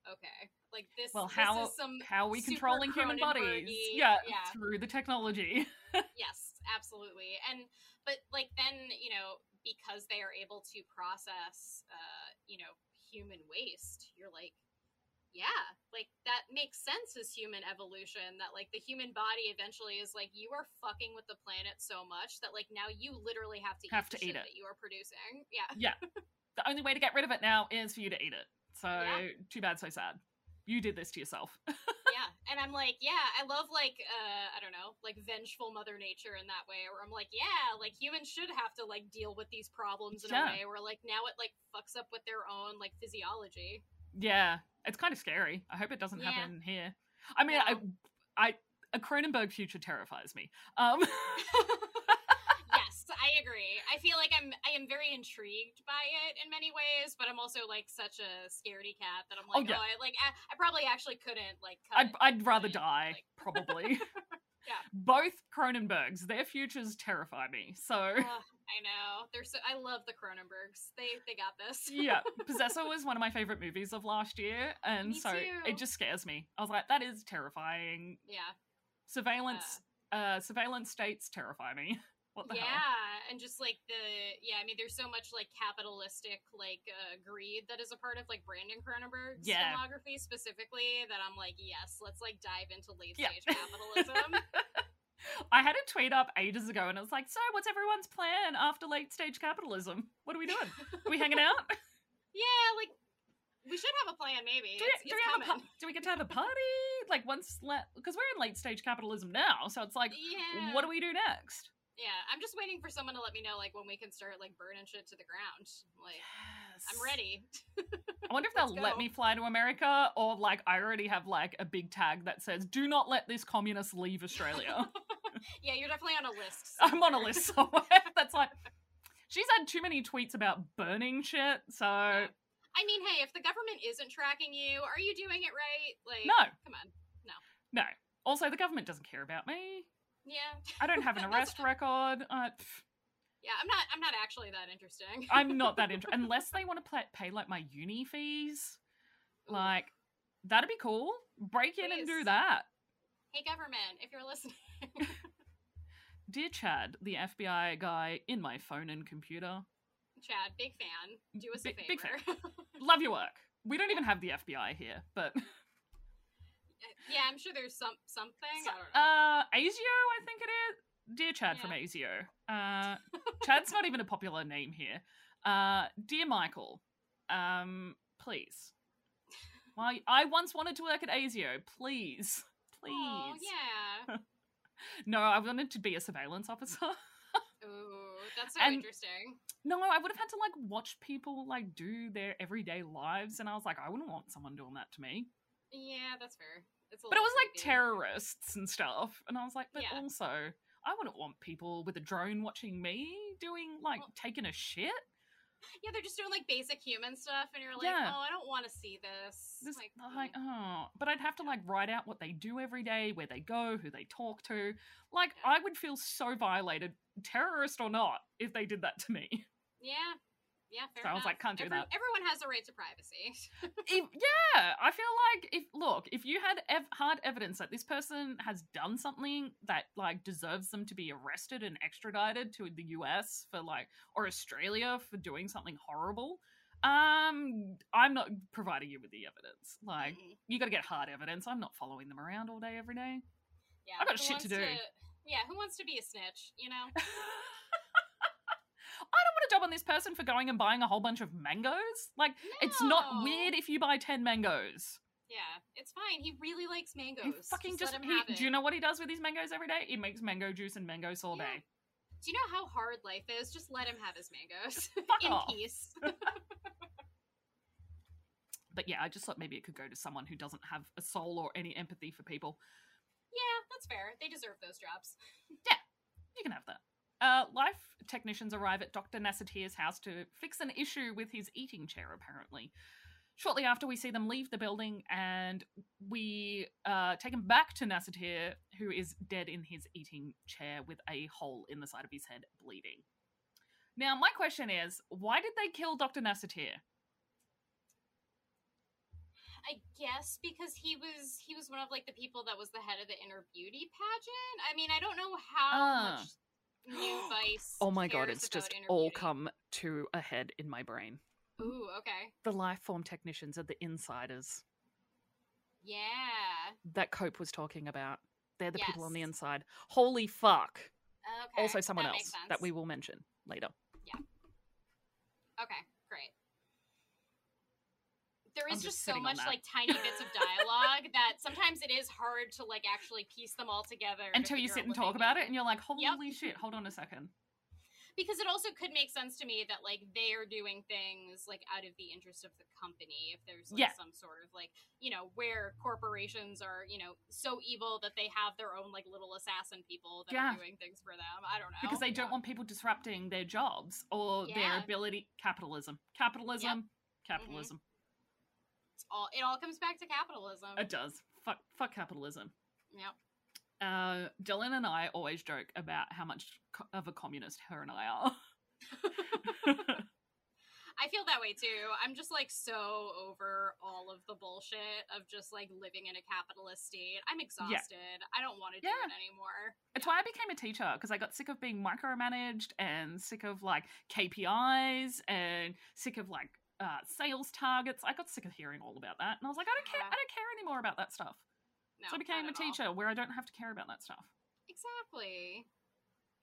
okay. Like this. Well, how this is some how are we controlling human bodies? Yeah, yeah, through the technology. Yes, absolutely. And but like then you know because they are able to process uh, you know human waste, you're like, yeah, like that makes sense as human evolution. That like the human body eventually is like you are fucking with the planet so much that like now you literally have to have eat to the eat shit it that you are producing. Yeah. Yeah. The only way to get rid of it now is for you to eat it. So yeah. Too bad, so sad. You did this to yourself. Yeah, and I'm like, yeah, I love like, uh, I don't know, like vengeful Mother Nature in that way. Where I'm like, yeah, like humans should have to like deal with these problems in yeah. a way where like now it like fucks up with their own like physiology. Yeah, it's kind of scary. I hope it doesn't yeah. happen here. I mean, yeah. I, I, a Cronenberg future terrifies me. Um. I agree. I feel like I'm I am very intrigued by it in many ways, but I'm also like such a scaredy cat that I'm like, oh, yeah. oh I like I, I probably actually couldn't like cut I'd, I'd rather die, like... probably. Yeah. Both Cronenbergs, their futures terrify me. So uh, I know. They're so I love the Cronenbergs. They they got this. Yeah. Possessor was one of my favorite movies of last year, and me so too. It just scares me. I was like, that is terrifying. Yeah. Surveillance uh, uh surveillance states terrify me. What the yeah, hell? And just like the yeah, I mean, there's so much like capitalistic like uh, greed that is a part of like Brandon Cronenberg's yeah. filmography specifically that I'm like, yes, let's like dive into late stage yeah. capitalism. I had a tweet up ages ago, and it was like, so what's everyone's plan after late stage capitalism? What are we doing? Are we hanging out? Yeah, like we should have a plan, maybe. Do we, it's, do, it's we have a, do we get to have a party? Like once, because le- we're in late stage capitalism now, so it's like, yeah. what do we do next? Yeah, I'm just waiting for someone to let me know, like, when we can start, like, burning shit to the ground. Like, yes. I'm ready. I wonder if they'll go. Let me fly to America, or, like, I already have, like, a big tag that says, do not let this communist leave Australia. Yeah, you're definitely on a list somewhere. I'm on a list somewhere. That's like, she's had too many tweets about burning shit, so... Yeah. I mean, hey, if the government isn't tracking you, are you doing it right? Like, no. Come on. No. No. Also, the government doesn't care about me. Yeah. I don't have an arrest record. Uh, yeah, I'm not I'm not actually that interesting. I'm not that interesting. Unless they want to pay, pay, like, my uni fees. Like, that'd be cool. Break Please. In and do that. Hey, government, if you're listening. Dear Chad, the F B I guy in my phone and computer. Chad, big fan. Do us B- a favor. Big fan. Love your work. We don't even have the F B I here, but... Yeah, I'm sure there's some something. So, I don't know. Uh, Asio, I think it is. Dear Chad yeah. from Asio. Uh, Chad's not even a popular name here. Uh, dear Michael, um, please. Why I once wanted to work at Asio. Please, please. Oh yeah. No, I wanted to be a surveillance officer. Ooh, that's so and, interesting. No, I would have had to like watch people like do their everyday lives, and I was like, I wouldn't want someone doing that to me. Yeah, that's fair. It's a but it was like creepy. Terrorists and stuff, and I was like, but yeah. also, I wouldn't want people with a drone watching me doing like well, taking a shit. Yeah, they're just doing like basic human stuff, and you're like, yeah. oh, I don't want to see this. This like, like, oh, but I'd have to like write out what they do every day, where they go, who they talk to. Like, yeah. I would feel so violated, terrorist or not, if they did that to me. Yeah. Yeah, fair so enough. I was like, can't do Every, that. Everyone has a right to privacy. if, yeah, I feel like, if look, if you had ev- hard evidence that this person has done something that, like, deserves them to be arrested and extradited to the U S for, like, or Australia for doing something horrible, um, I'm not providing you with the evidence. Like, mm-hmm. you got to get hard evidence. I'm not following them around all day, every day. Yeah, I've got shit to do. To, yeah, who wants to be a snitch, you know? I don't want to dump on this person for going and buying a whole bunch of mangoes. Like, no. It's not weird if you buy ten mangoes. Yeah, it's fine. He really likes mangoes. He fucking just, just he, do you know what he does with his mangoes every day? He makes mango juice and mangoes all yeah. day. Do you know how hard life is? Just let him have his mangoes in off. Peace. But yeah, I just thought maybe it could go to someone who doesn't have a soul or any empathy for people. Yeah, that's fair. They deserve those jobs. Yeah, you can have that. Uh, life technicians arrive at Doctor Nasatir's house to fix an issue with his eating chair, apparently. Shortly after, we see them leave the building, and we uh, take him back to Nasatir, who is dead in his eating chair with a hole in the side of his head, bleeding. Now, my question is, why did they kill Doctor Nasatir? I guess because he was he was one of like the people that was the head of the inner beauty pageant. I mean, I don't know how uh. much New Vice. Oh my god, it's just all beauty. Come to a head in my brain. Ooh, okay. The Lifeform technicians are the insiders. Yeah. That Cope was talking about. They're the yes. people on the inside. Holy fuck. Okay. Also someone that else that we will mention later. Yeah. Okay, great. There is I'm just, just so much like tiny bits of dialogue that sometimes it is hard to like actually piece them all together. Until you sit and talk about it and you're like, holy yep. shit, hold on a second. Because it also could make sense to me that, like, they are doing things, like, out of the interest of the company. If there's, like, yeah. some sort of, like, you know, where corporations are, you know, so evil that they have their own, like, little assassin people that yeah. are doing things for them. I don't know. Because they yeah. don't want people disrupting their jobs or yeah. their ability. Capitalism. Capitalism. Yep. Capitalism. Mm-hmm. It's all, it all comes back to capitalism. It does. Fuck, fuck capitalism. Yep. Uh, Dylan and I always joke about how much co- of a communist her and I are. I feel that way too. I'm just like so over all of the bullshit of just like living in a capitalist state. I'm exhausted. Yeah. I don't want to do yeah. it anymore. It's yeah. why I became a teacher, because I got sick of being micromanaged and sick of like K P Is and sick of like uh, sales targets. I got sick of hearing all about that, and I was like, I don't yeah. care. I don't care anymore about that stuff. No, so I became a teacher all. Where I don't have to care about that stuff. Exactly.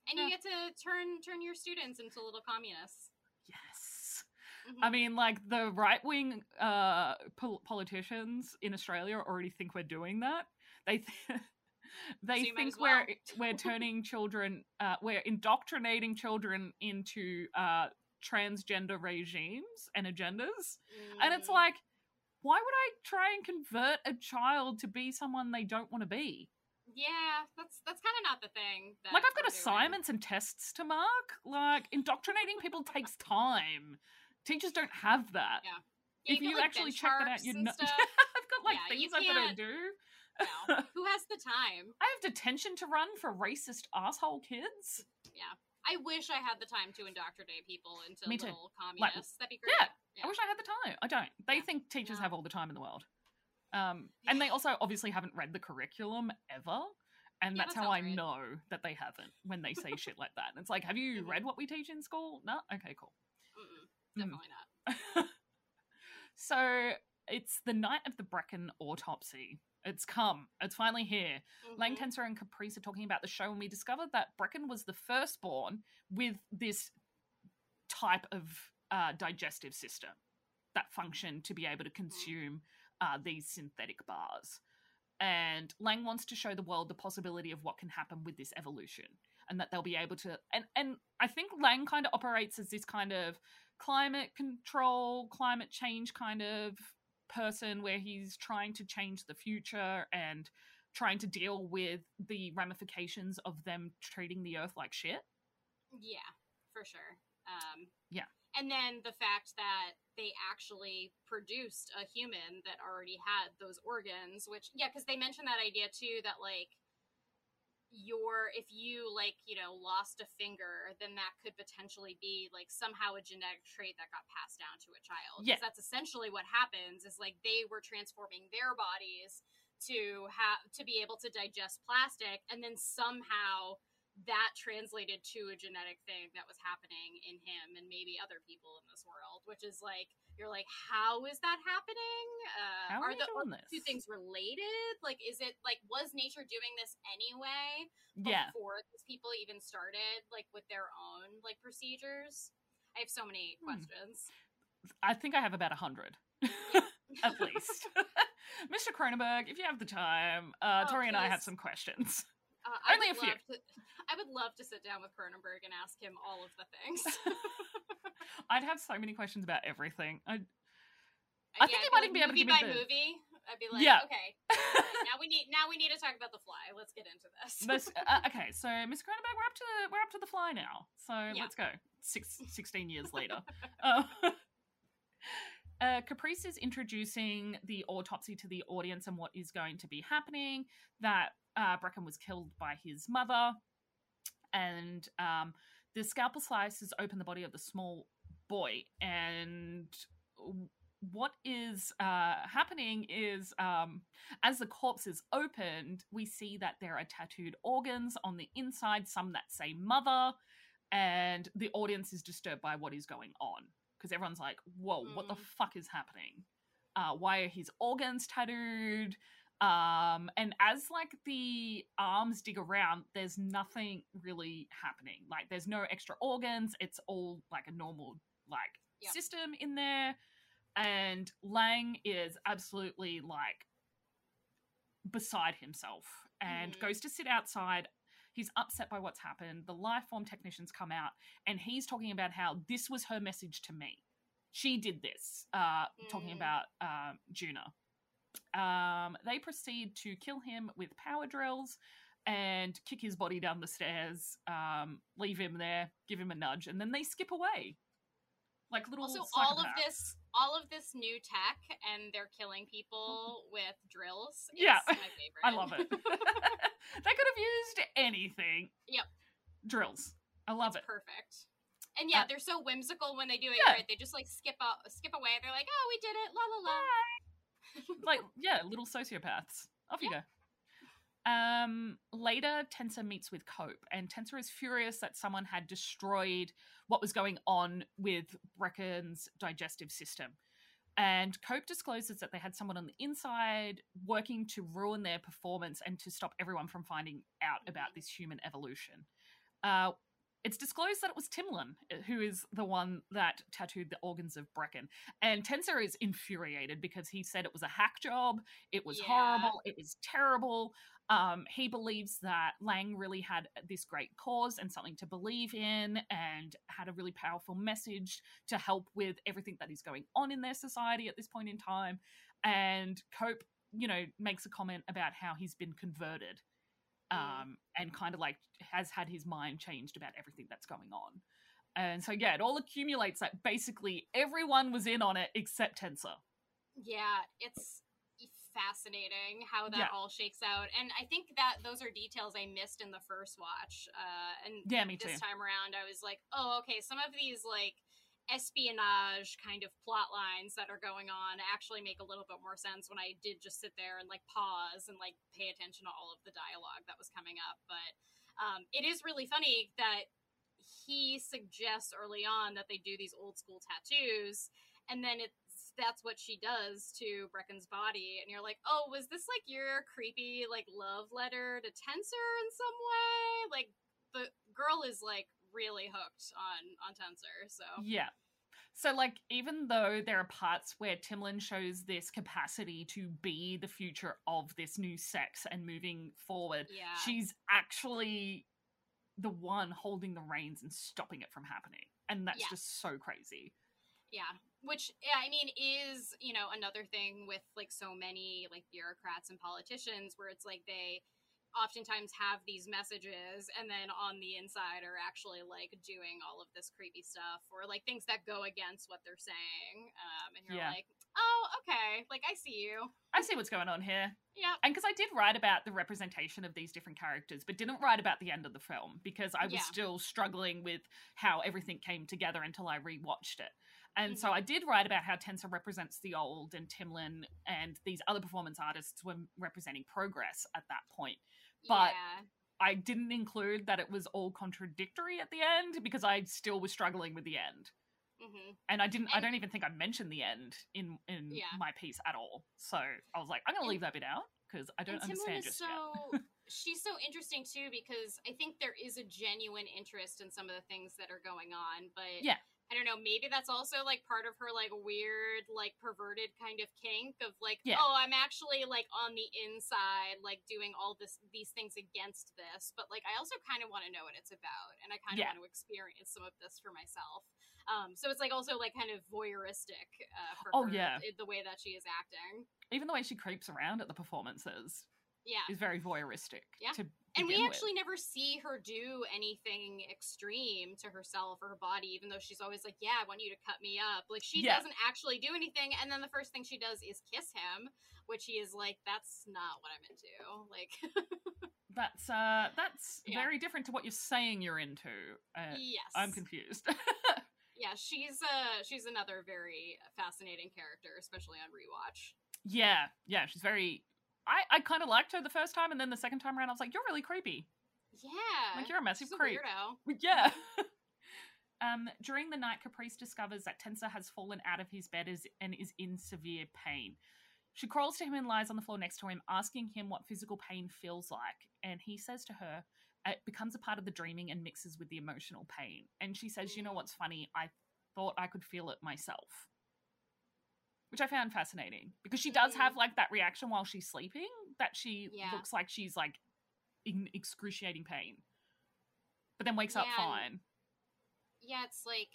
And yeah. you get to turn turn your students into little communists. Yes. Mm-hmm. I mean, like, the right-wing uh, pol- politicians in Australia already think we're doing that. They th- they so think well. we're we're turning children, uh, we're indoctrinating children into uh, transgender regimes and agendas. Mm. And it's like, why would I try and convert a child to be someone they don't want to be? Yeah, that's that's kind of not the thing. That like, I've got assignments doing. and tests to mark. Like, indoctrinating people takes time. Teachers don't have that. Yeah. yeah if you, you like, actually check that out, you're not. I've got like yeah, things I've got to do. No. Who has the time? I have detention to run for racist asshole kids. Yeah. I wish I had the time to indoctrinate people into little communists. Like, that'd be great. Yeah, yeah, I wish I had the time. I don't. They yeah. think teachers no. have all the time in the world. Um, and they also obviously haven't read the curriculum ever. And yeah, that's that how I right. know that they haven't when they say shit like that. And it's like, have you mm-hmm. read what we teach in school? No? Okay, cool. Mm-mm, definitely mm. not. So it's the night of the Brecken autopsy. It's come. It's finally here. Mm-hmm. Lang Dotrice and Caprice are talking about the show, and we discovered that Brecken was the firstborn with this type of uh, digestive system that functioned to be able to consume uh, these synthetic bars. And Lang wants to show the world the possibility of what can happen with this evolution, and that they'll be able to... And, and I think Lang kind of operates as this kind of climate control, climate change kind of... person where he's trying to change the future and trying to deal with the ramifications of them treating the earth like shit. Yeah, for sure. Um, yeah. And then the fact that they actually produced a human that already had those organs, which, yeah, because they mentioned that idea too, that like, your if you like you know lost a finger, then that could potentially be like somehow a genetic trait that got passed down to a child. Yes, that's essentially what happens, is like they were transforming their bodies to have to be able to digest plastic, and then somehow that translated to a genetic thing that was happening in him and maybe other people in this world, which is like, you're like, how is that happening? Uh, how are, are the doing this? Two things related? Like, is it like, was nature doing this anyway before yeah. these people even started like with their own like procedures? I have so many hmm. questions. I think I have about a hundred. Yeah. At least. Mister Cronenberg, if you have the time, uh, oh, Tori please. and I have some questions. Uh, Only a few. To, I would love to sit down with Cronenberg and ask him all of the things. I'd have so many questions about everything. I'd, I yeah, think he might even like, be able to give me movie by movie. I'd be like, yeah. okay, right, now we need now we need to talk about The Fly. Let's get into this. this uh, okay, so Mister Cronenberg, we're up to the, we're up to The Fly now. So yeah. let's go. Six, sixteen years later. Uh, Uh, Caprice is introducing the autopsy to the audience and what is going to be happening, that uh, Brecken was killed by his mother, and um, the scalpel slices open the body of the small boy, and what is uh, happening is um, as the corpse is opened, we see that there are tattooed organs on the inside, some that say mother, and the audience is disturbed by what is going on. Because everyone's like, whoa, mm. what the fuck is happening? Uh, why are his organs tattooed? Um, and as, like, the arms dig around, there's nothing really happening. Like, there's no extra organs. It's all, like, a normal, like, yep. system in there. And Lang is absolutely, like, beside himself and mm. goes to sit outside. He's upset by what's happened. The Lifeform technicians come out, and he's talking about how this was her message to me. She did this, uh, mm. talking about um, Djuna. Um, they proceed to kill him with power drills and kick his body down the stairs, um, leave him there, give him a nudge, and then they skip away. Like little also, all of this, all of this new tech, and they're killing people with drills. Is yeah, my favorite. I love it. They could have used anything. Yep, drills. I love it's it. Perfect. And yeah, uh, they're so whimsical when they do it. Yeah. Right? They just like skip up, skip away. They're like, "Oh, we did it! La la la." Like yeah, little sociopaths. Off yeah. you go. Um, later, Tenser meets with Cope, and Tenser is furious that someone had destroyed what was going on with Brecken's digestive system. And Cope discloses that they had someone on the inside working to ruin their performance and to stop everyone from finding out about this human evolution. Uh, it's disclosed that it was Timlin who is the one that tattooed the organs of Brecken. And Tenser is infuriated because he said it was a hack job, it was yeah. horrible, it was terrible. Um, he believes that Lang really had this great cause and something to believe in and had a really powerful message to help with everything that is going on in their society at this point in time. And Cope, you know, makes a comment about how he's been converted um, and kind of like has had his mind changed about everything that's going on. And so, yeah, it all accumulates that basically everyone was in on it except Tenser. Yeah, it's fascinating how that yeah. all shakes out, and I think that those are details I missed in the first watch, uh and yeah, me this too. Time around I was like, oh, okay, some of these like espionage kind of plot lines that are going on actually make a little bit more sense when I did just sit there and like pause and like pay attention to all of the dialogue that was coming up. But um it is really funny that he suggests early on that they do these old school tattoos, and then it that's what she does to Brecken's body, and you're like, oh, was this like your creepy like love letter to Tenser in some way? Like the girl is like really hooked on on Tenser. So yeah, so like even though there are parts where Timlin shows this capacity to be the future of this new sex and moving forward, yeah. she's actually the one holding the reins and stopping it from happening, and that's yeah. just so crazy. Yeah. Which, yeah, I mean, is, you know, another thing with, like, so many, like, bureaucrats and politicians where it's, like, they oftentimes have these messages and then on the inside are actually, like, doing all of this creepy stuff or, like, things that go against what they're saying. Um, and you're yeah. like, oh, okay, like, I see you. I see what's going on here. Yeah. And because I did write about the representation of these different characters, but didn't write about the end of the film because I was yeah. still struggling with how everything came together until I rewatched it. And mm-hmm. so I did write about how Tenser represents the old, and Timlin and these other performance artists were representing progress at that point. But yeah. I didn't include that it was all contradictory at the end because I still was struggling with the end. Mm-hmm. And I didn't. And I don't even think I mentioned the end in in yeah. my piece at all. So I was like, I'm going to leave that bit out because I don't understand just so, yet. She's so interesting too because I think there is a genuine interest in some of the things that are going on. But yeah. I don't know. Maybe that's also like part of her like weird, like perverted kind of kink of like, yeah. oh, I'm actually like on the inside, like doing all this these things against this. But like, I also kind of want to know what it's about, and I kind of yeah. want to experience some of this for myself. Um, so it's like also like kind of voyeuristic uh, for oh, her, yeah. the way that she is acting. Even the way she creeps around at the performances yeah. is very voyeuristic. Yeah. To and we actually with. never see her do anything extreme to herself or her body, even though she's always like, yeah, I want you to cut me up. Like she yeah. doesn't actually do anything. And then the first thing she does is kiss him, which he is like, that's not what I'm into. Like... That's uh, that's yeah. very different to what you're saying you're into. Uh, yes, I'm confused. yeah, she's uh, she's another very fascinating character, especially on rewatch. Yeah, yeah, she's very. I, I kind of liked her the first time, and then the second time around, I was like, "You're really creepy." Yeah, like you're a massive she's a creep. Weirdo. Yeah. um, during the night, Caprice discovers that Tenser has fallen out of his bed and is in severe pain. She crawls to him and lies on the floor next to him, asking him what physical pain feels like. And he says to her, it becomes a part of the dreaming and mixes with the emotional pain. And she says, you know what's funny? I thought I could feel it myself. Which I found fascinating. Because she does have, like, that reaction while she's sleeping, that she yeah. looks like she's, like, in excruciating pain. But then wakes yeah, up fine. Yeah, it's like,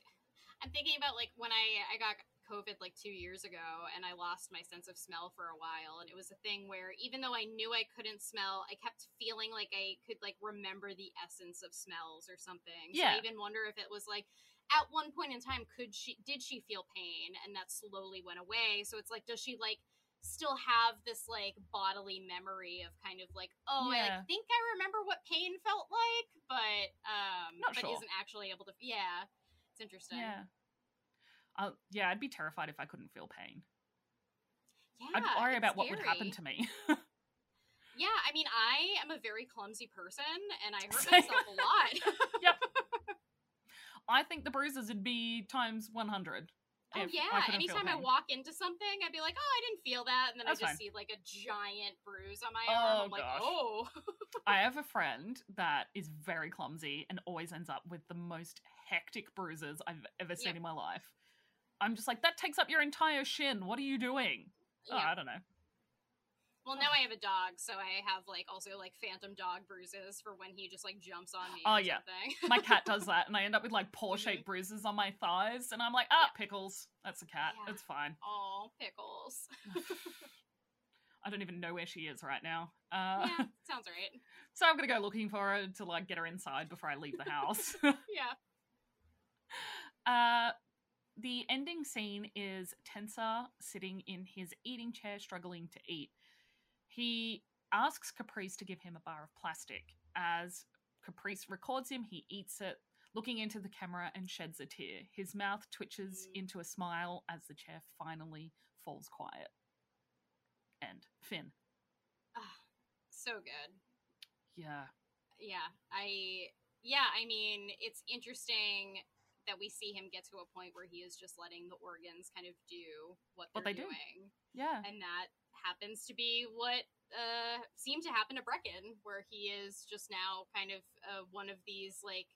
I'm thinking about, like, when I, I got... COVID like two years ago, and I lost my sense of smell for a while, and it was a thing where even though I knew I couldn't smell, I kept feeling like I could like remember the essence of smells or something. Yeah. So I even wonder if it was like at one point in time, could she did she feel pain, and that slowly went away. So it's like, does she like still have this like bodily memory of kind of like, oh, yeah. I like think I remember what pain felt like, but um, Not but sure. isn't actually able to. Yeah, it's interesting. Yeah. Uh, yeah, I'd be terrified if I couldn't feel pain. Yeah, I'd worry about scary. what would happen to me. yeah, I mean, I am a very clumsy person, and I hurt myself a lot. yep. I think the bruises would be times one hundred. Oh, yeah. I Anytime I walk into something, I'd be like, oh, I didn't feel that. And then That's I just fine. see, like, a giant bruise on my oh, arm. I'm like, gosh. oh. I have a friend that is very clumsy and always ends up with the most hectic bruises I've ever seen yep. in my life. I'm just like, that takes up your entire shin. What are you doing? Yeah. Oh, I don't know. Well, now I have a dog, so I have, like, also, like, phantom dog bruises for when he just, like, jumps on me. Oh, or yeah. something. My cat does that, and I end up with, like, paw-shaped mm-hmm. bruises on my thighs, and I'm like, ah, yeah. pickles. That's a cat. Yeah. It's fine. Oh, pickles. I don't even know where she is right now. Uh, yeah, sounds right. So I'm going to go looking for her to, like, get her inside before I leave the house. yeah. Uh... The ending scene is Tenser sitting in his eating chair, struggling to eat. He asks Caprice to give him a bar of plastic. As Caprice records him, he eats it, looking into the camera, and sheds a tear. His mouth twitches into a smile as the chair finally falls quiet. And Finn. Ah, oh, so good. Yeah. Yeah, I... Yeah, I mean, it's interesting... that we see him get to a point where he is just letting the organs kind of do what they're what they doing. Do. Yeah. And that happens to be what uh, seemed to happen to Brecken, where he is just now kind of uh, one of these, like,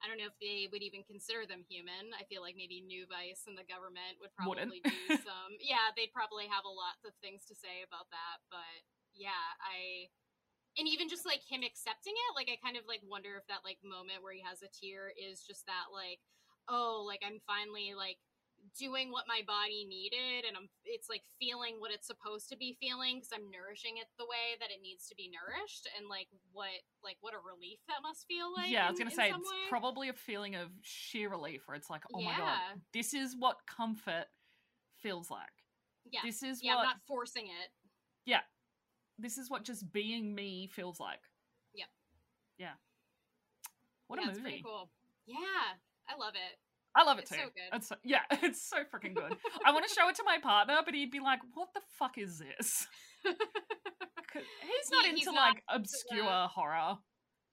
I don't know if they would even consider them human. I feel like maybe New Vice and the government would probably do some. Yeah, they'd probably have a lot of things to say about that. But yeah, I... And even just, like, him accepting it, like, I kind of, like, wonder if that, like, moment where he has a tear is just that, like, oh, like, I'm finally, like, doing what my body needed, and I'm, it's, like, feeling what it's supposed to be feeling, because I'm nourishing it the way that it needs to be nourished, and, like, what, like, what a relief that must feel like. Yeah, I was going to say, it's way. probably a feeling of sheer relief, where it's like, oh, yeah. my God, this is what comfort feels like. Yeah. This is yeah, what... I'm not forcing it. Yeah. This is what just being me feels like. Yep. Yeah. What yeah, a movie. It's pretty cool. Yeah. I love it. I love it it's too. So good. It's so, yeah, it's so freaking good. I want to show it to my partner, but he'd be like, what the fuck is this? He's not he, into he's like not, obscure uh, horror.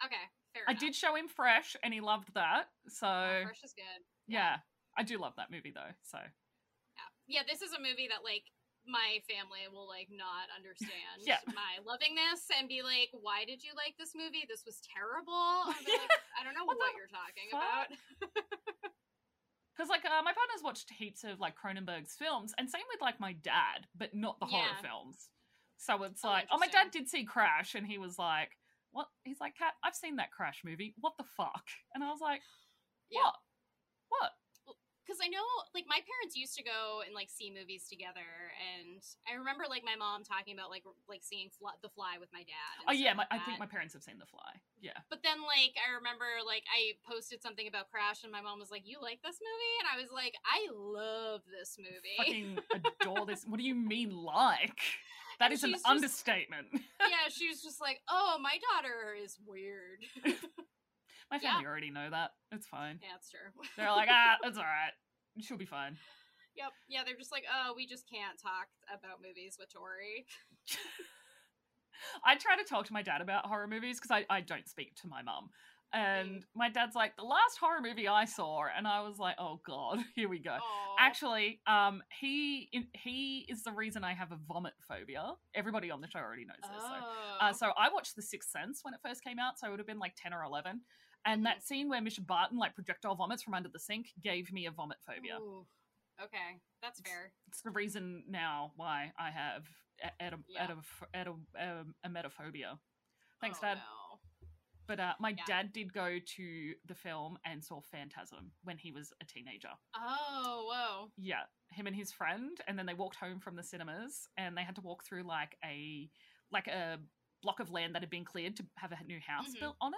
Okay, fair I enough. Did show him Fresh, and he loved that. So oh, Fresh is good. Yeah. yeah, I do love that movie though. So yeah, yeah, this is a movie that like my family will like not understand yeah. my loving this and be like, "Why did you like this movie? This was terrible." I'll be yeah. like, I don't know what, what you're talking fuck? about. Because, like, uh, my partner's watched heaps of, like, Cronenberg's films, and same with, like, my dad, but not the yeah. horror films. So it's oh, like, oh, my dad did see Crash, and he was like, what? He's like, Kat, I've seen that Crash movie. What the fuck? And I was like, what? Yeah. What? Because I know, like, my parents used to go and, like, see movies together, and I remember, like, my mom talking about, like, like seeing Fl- The Fly with my dad. Oh, yeah, my, like I think my parents have seen The Fly. Yeah. But then, like, I remember, like, I posted something about Crash, and my mom was like, you like this movie? And I was like, I love this movie. Fucking adore this. What do you mean, like? That and is an just, understatement. Yeah, she was just like, oh, my daughter is weird. My family yeah. already know that. It's fine. Yeah, it's true. They're like, ah, that's all right. She'll be fine. Yep. Yeah, they're just like, oh, we just can't talk about movies with Tori. I try to talk to my dad about horror movies because I, I don't speak to my mum. And my dad's like, the last horror movie I saw, and I was like, oh god, here we go. Aww. Actually, um, he he is the reason I have a vomit phobia. Everybody on the show already knows this. Oh. So. Uh, so I watched The Sixth Sense when it first came out, so I would have been like ten or eleven. And that scene where Misha Barton like projectile vomits from under the sink gave me a vomit phobia. Ooh. Okay, that's fair. It's, it's the reason now why I have at a at a at a emetophobia. Thanks, oh, Dad. No. But uh, my yeah. dad did go to the film and saw Phantasm when he was a teenager. Oh, whoa. Yeah, him and his friend. And then they walked home from the cinemas and they had to walk through like a like a block of land that had been cleared to have a new house mm-hmm. built on it.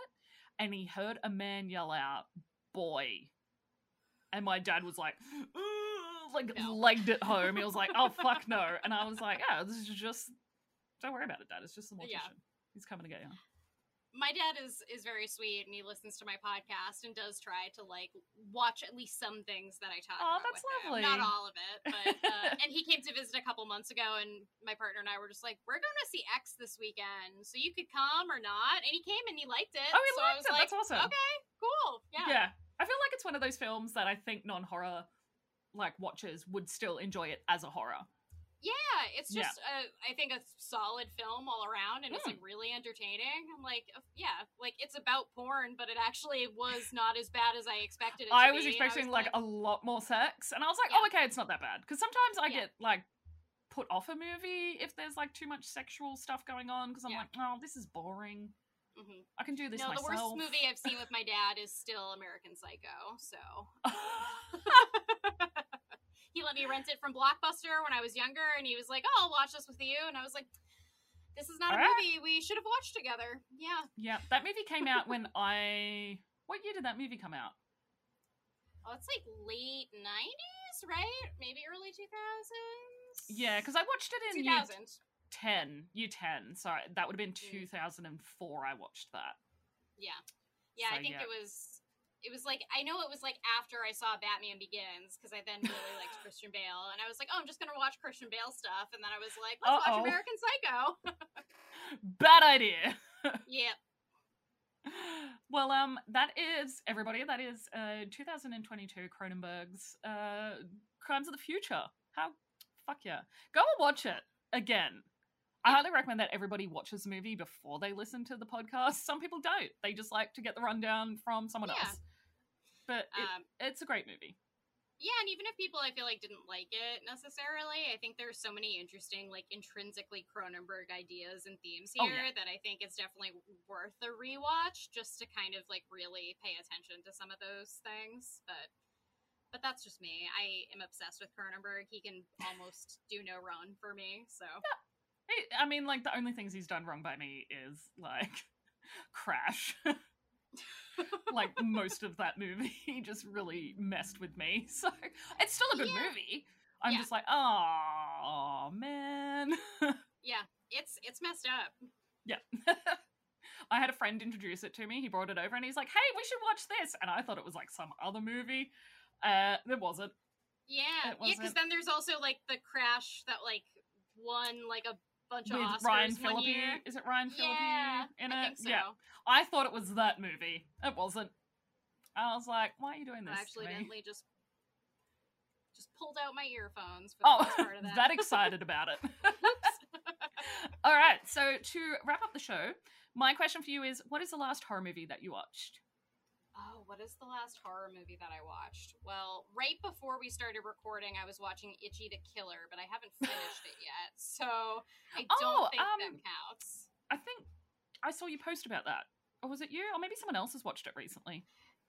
And he heard a man yell out, boy. And my dad was like, like no. legged it home. He was like, oh, fuck no. And I was like, yeah, this is just, don't worry about it, Dad. It's just an mortician. Yeah. He's coming to get you. My dad is is very sweet, and he listens to my podcast and does try to like watch at least some things that I talk oh, about. Oh, that's with lovely. Him. Not all of it, but uh, and he came to visit a couple months ago, and my partner and I were just like, "We're going to see X this weekend, so you could come or not." And he came and he liked it. Oh, he so liked I was it. Like, that's awesome. Okay, cool. Yeah, yeah. I feel like it's one of those films that I think non-horror like watchers would still enjoy it as a horror. Yeah, it's just, yeah. Uh, I think, a solid film all around, and mm. it's, like, really entertaining. I'm like, yeah, like, it's about porn, but it actually was not as bad as I expected it to I was be. expecting, I was like, like, a lot more sex, and I was like, yeah. oh, okay, it's not that bad. Because sometimes I yeah. get, like, put off a movie if there's, like, too much sexual stuff going on, because I'm yeah. like, oh, this is boring. Mm-hmm. I can do this no, myself. No, the worst movie I've seen with my dad is still American Psycho, so... He let me rent it from Blockbuster when I was younger, and he was like, oh, I'll watch this with you. And I was like, this is not All a right. movie we should have watched together. Yeah. Yeah, that movie came out when I... What year did that movie come out? Oh, it's like late nineties, right? Maybe early two thousands? Yeah, because I watched it in two thousand. year ten. Year ten, sorry. That would have been two thousand four mm. I watched that. Yeah. Yeah, so, I think yeah. it was... It was like, I know it was like after I saw Batman Begins, because I then really liked Christian Bale, and I was like, oh, I'm just going to watch Christian Bale stuff, and then I was like, let's Uh-oh. watch American Psycho. Bad idea. Yep. Well, um, that is, everybody, that is uh, twenty twenty-two Cronenberg's uh, Crimes of the Future. How, fuck yeah. Go and watch it again. I highly recommend that everybody watches the movie before they listen to the podcast. Some people don't. They just like to get the rundown from someone yeah. else. But it, um, it's a great movie. Yeah, and even if people, I feel like, didn't like it necessarily, I think there's so many interesting, like, intrinsically Cronenberg ideas and themes here oh, yeah. that I think it's definitely worth a rewatch just to kind of, like, really pay attention to some of those things. But but that's just me. I am obsessed with Cronenberg. He can almost do no wrong for me, so... Yeah. I mean, like, the only things he's done wrong by me is, like, Crash. Like, most of that movie just really messed with me. So, it's still a good yeah. movie. I'm yeah. just like, oh man. Yeah, it's it's messed up. Yeah. I had a friend introduce it to me. He brought it over and he's like, hey, we should watch this. And I thought it was, like, some other movie. Uh, it wasn't. Yeah. It wasn't. Yeah, because then there's also, like, the Crash that, like, won, like, a bunch of Oscars Ryan one Phillippe. Year. Is it Ryan Phillippe yeah, in it? I think so. Yeah. I thought it was that movie. It wasn't. I was like, why are you doing this? I accidentally just just pulled out my earphones for the oh, most part of that. that excited about it. All right, so to wrap up the show, my question for you is, what is the last horror movie that you watched? Oh, what is the last horror movie that I watched? Well, right before we started recording, I was watching Itchy to Killer, but I haven't finished it yet, so I don't oh, think um, that counts. I think I saw you post about that. Or was it you? Or maybe someone else has watched it recently.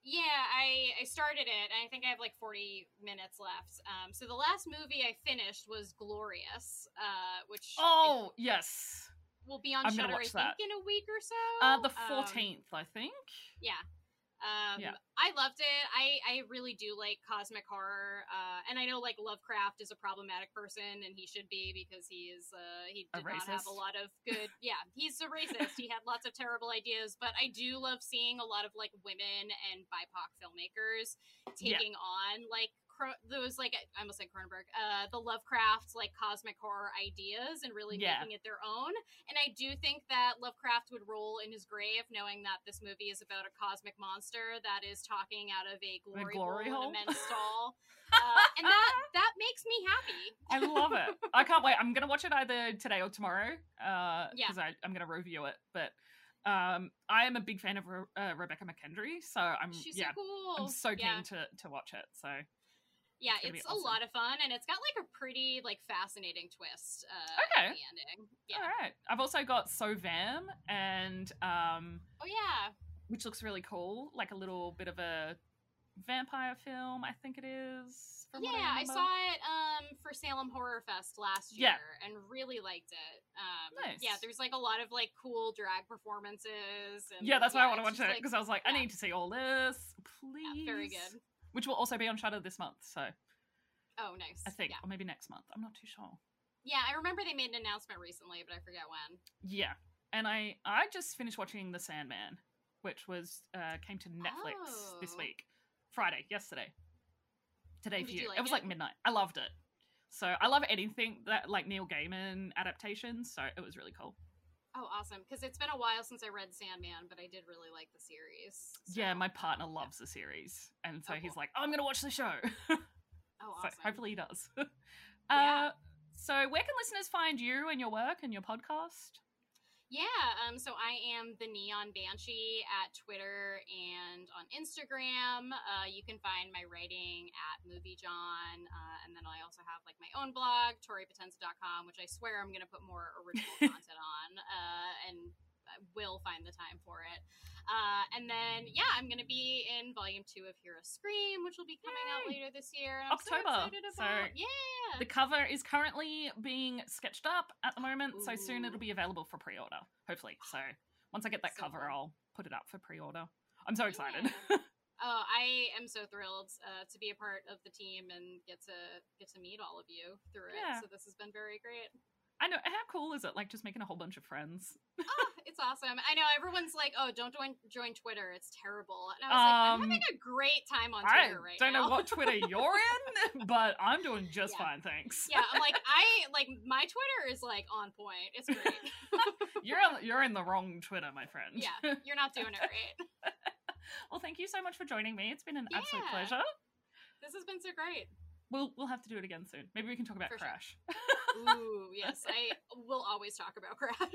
Yeah, I, I started it, and I think I have like forty minutes left. Um, so the last movie I finished was Glorious, uh, which... Oh, I, yes. will be on I'm Shudder, I think, that. in a week or so. Uh, the fourteenth, um, I think. Yeah. Um, yeah. I loved it. I, I really do like cosmic horror. Uh, and I know like Lovecraft is a problematic person, and he should be, because he is, uh, he did not have a lot of good, yeah, he's a racist. He had lots of terrible ideas, but I do love seeing a lot of like women and B I P O C filmmakers taking yeah. on like Cro- those, like, I almost said Cronenberg, uh, the Lovecraft like cosmic horror ideas and really yeah. making it their own. And I do think that Lovecraft would roll in his grave knowing that this movie is about a cosmic monster that is talking out of a glory, glory hole, hole? In a men's stall. Uh, and that that makes me happy. I love it. I can't wait. I'm gonna watch it either today or tomorrow. Uh, yeah, because I'm gonna review it. But um, I am a big fan of Re- uh, Rebecca McKendry, so I'm She's yeah, so cool. I'm so keen yeah. to to watch it. So. Yeah, it's, it's awesome. A lot of fun, and it's got like a pretty like fascinating twist. Uh, okay. At the ending. Yeah. All right. I've also got So Vam and um. Oh yeah. Which looks really cool, like a little bit of a vampire film. I think it is. From yeah, what I, I saw it um for Salem Horror Fest last year, yeah. and really liked it. Um, nice. Yeah, there's like a lot of like cool drag performances. And, yeah, that's yeah, why I want to watch it because like, I was like, yeah. I need to see all this, please. Yeah, very good. Which will also be on Shudder this month, so. Oh, nice. I think, yeah. or maybe next month. I'm not too sure. Yeah, I remember they made an announcement recently, but I forget when. Yeah, and I, I just finished watching The Sandman, which was uh, came to Netflix oh. this week, Friday, yesterday, today Did for you. you like it was it? like midnight. I loved it. So I love anything that like Neil Gaiman adaptations. So it was really cool. Oh, awesome. Because it's been a while since I read Sandman, but I did really like the series. So. Yeah, my partner loves yeah. the series. And so oh, he's cool. like, oh, I'm going to watch the show. Oh, awesome. So hopefully he does. yeah. Uh, so where can listeners find you and your work and your podcast? Yeah, um, so I am the Neon Banshee at Twitter and on Instagram. Uh, you can find my writing at Movie John, uh, and then I also have like my own blog, tori potenza dot com, which I swear I'm going to put more original content on, uh, and I will find the time for it. Uh, and then, yeah, I'm going to be in Volume Two of Hear Us Scream, which will be coming Yay. out later this year. And I'm October. So excited about. So yeah. The cover is currently being sketched up at the moment, Ooh. so soon it'll be available for pre-order, hopefully. So once I get that so cover, fun. I'll put it up for pre-order. I'm so excited. Yeah. Oh, I am so thrilled uh, to be a part of the team and get to get to meet all of you through yeah. it. So this has been very great. I know. How cool is it? Like just making a whole bunch of friends. Oh, it's awesome. I know everyone's like, "Oh, don't join join Twitter. It's terrible." And I was um, like, "I'm having a great time on Twitter right now." I don't know what Twitter you're in, but I'm doing just yeah. fine, thanks. Yeah, I'm like, I like my Twitter is like on point. It's great. you're you're in the wrong Twitter, my friend. Yeah, you're not doing it right. Well, thank you so much for joining me. It's been an yeah. absolute pleasure. This has been so great. We'll we'll have to do it again soon. Maybe we can talk about For Crash. Sure. Ooh, yes. I will always talk about Crash.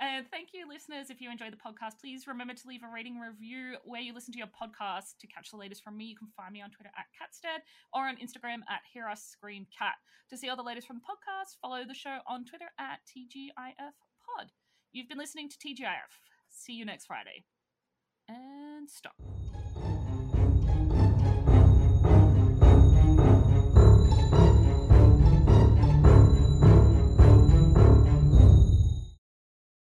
And thank you, listeners. If you enjoyed the podcast, please remember to leave a rating review where you listen to your podcast. To catch the latest from me, you can find me on Twitter at Catstead or on Instagram at Hear Us Scream Cat. To see all the latest from the podcast, follow the show on Twitter at T G I F Pod. You've been listening to T G I F. See you next Friday. And stop.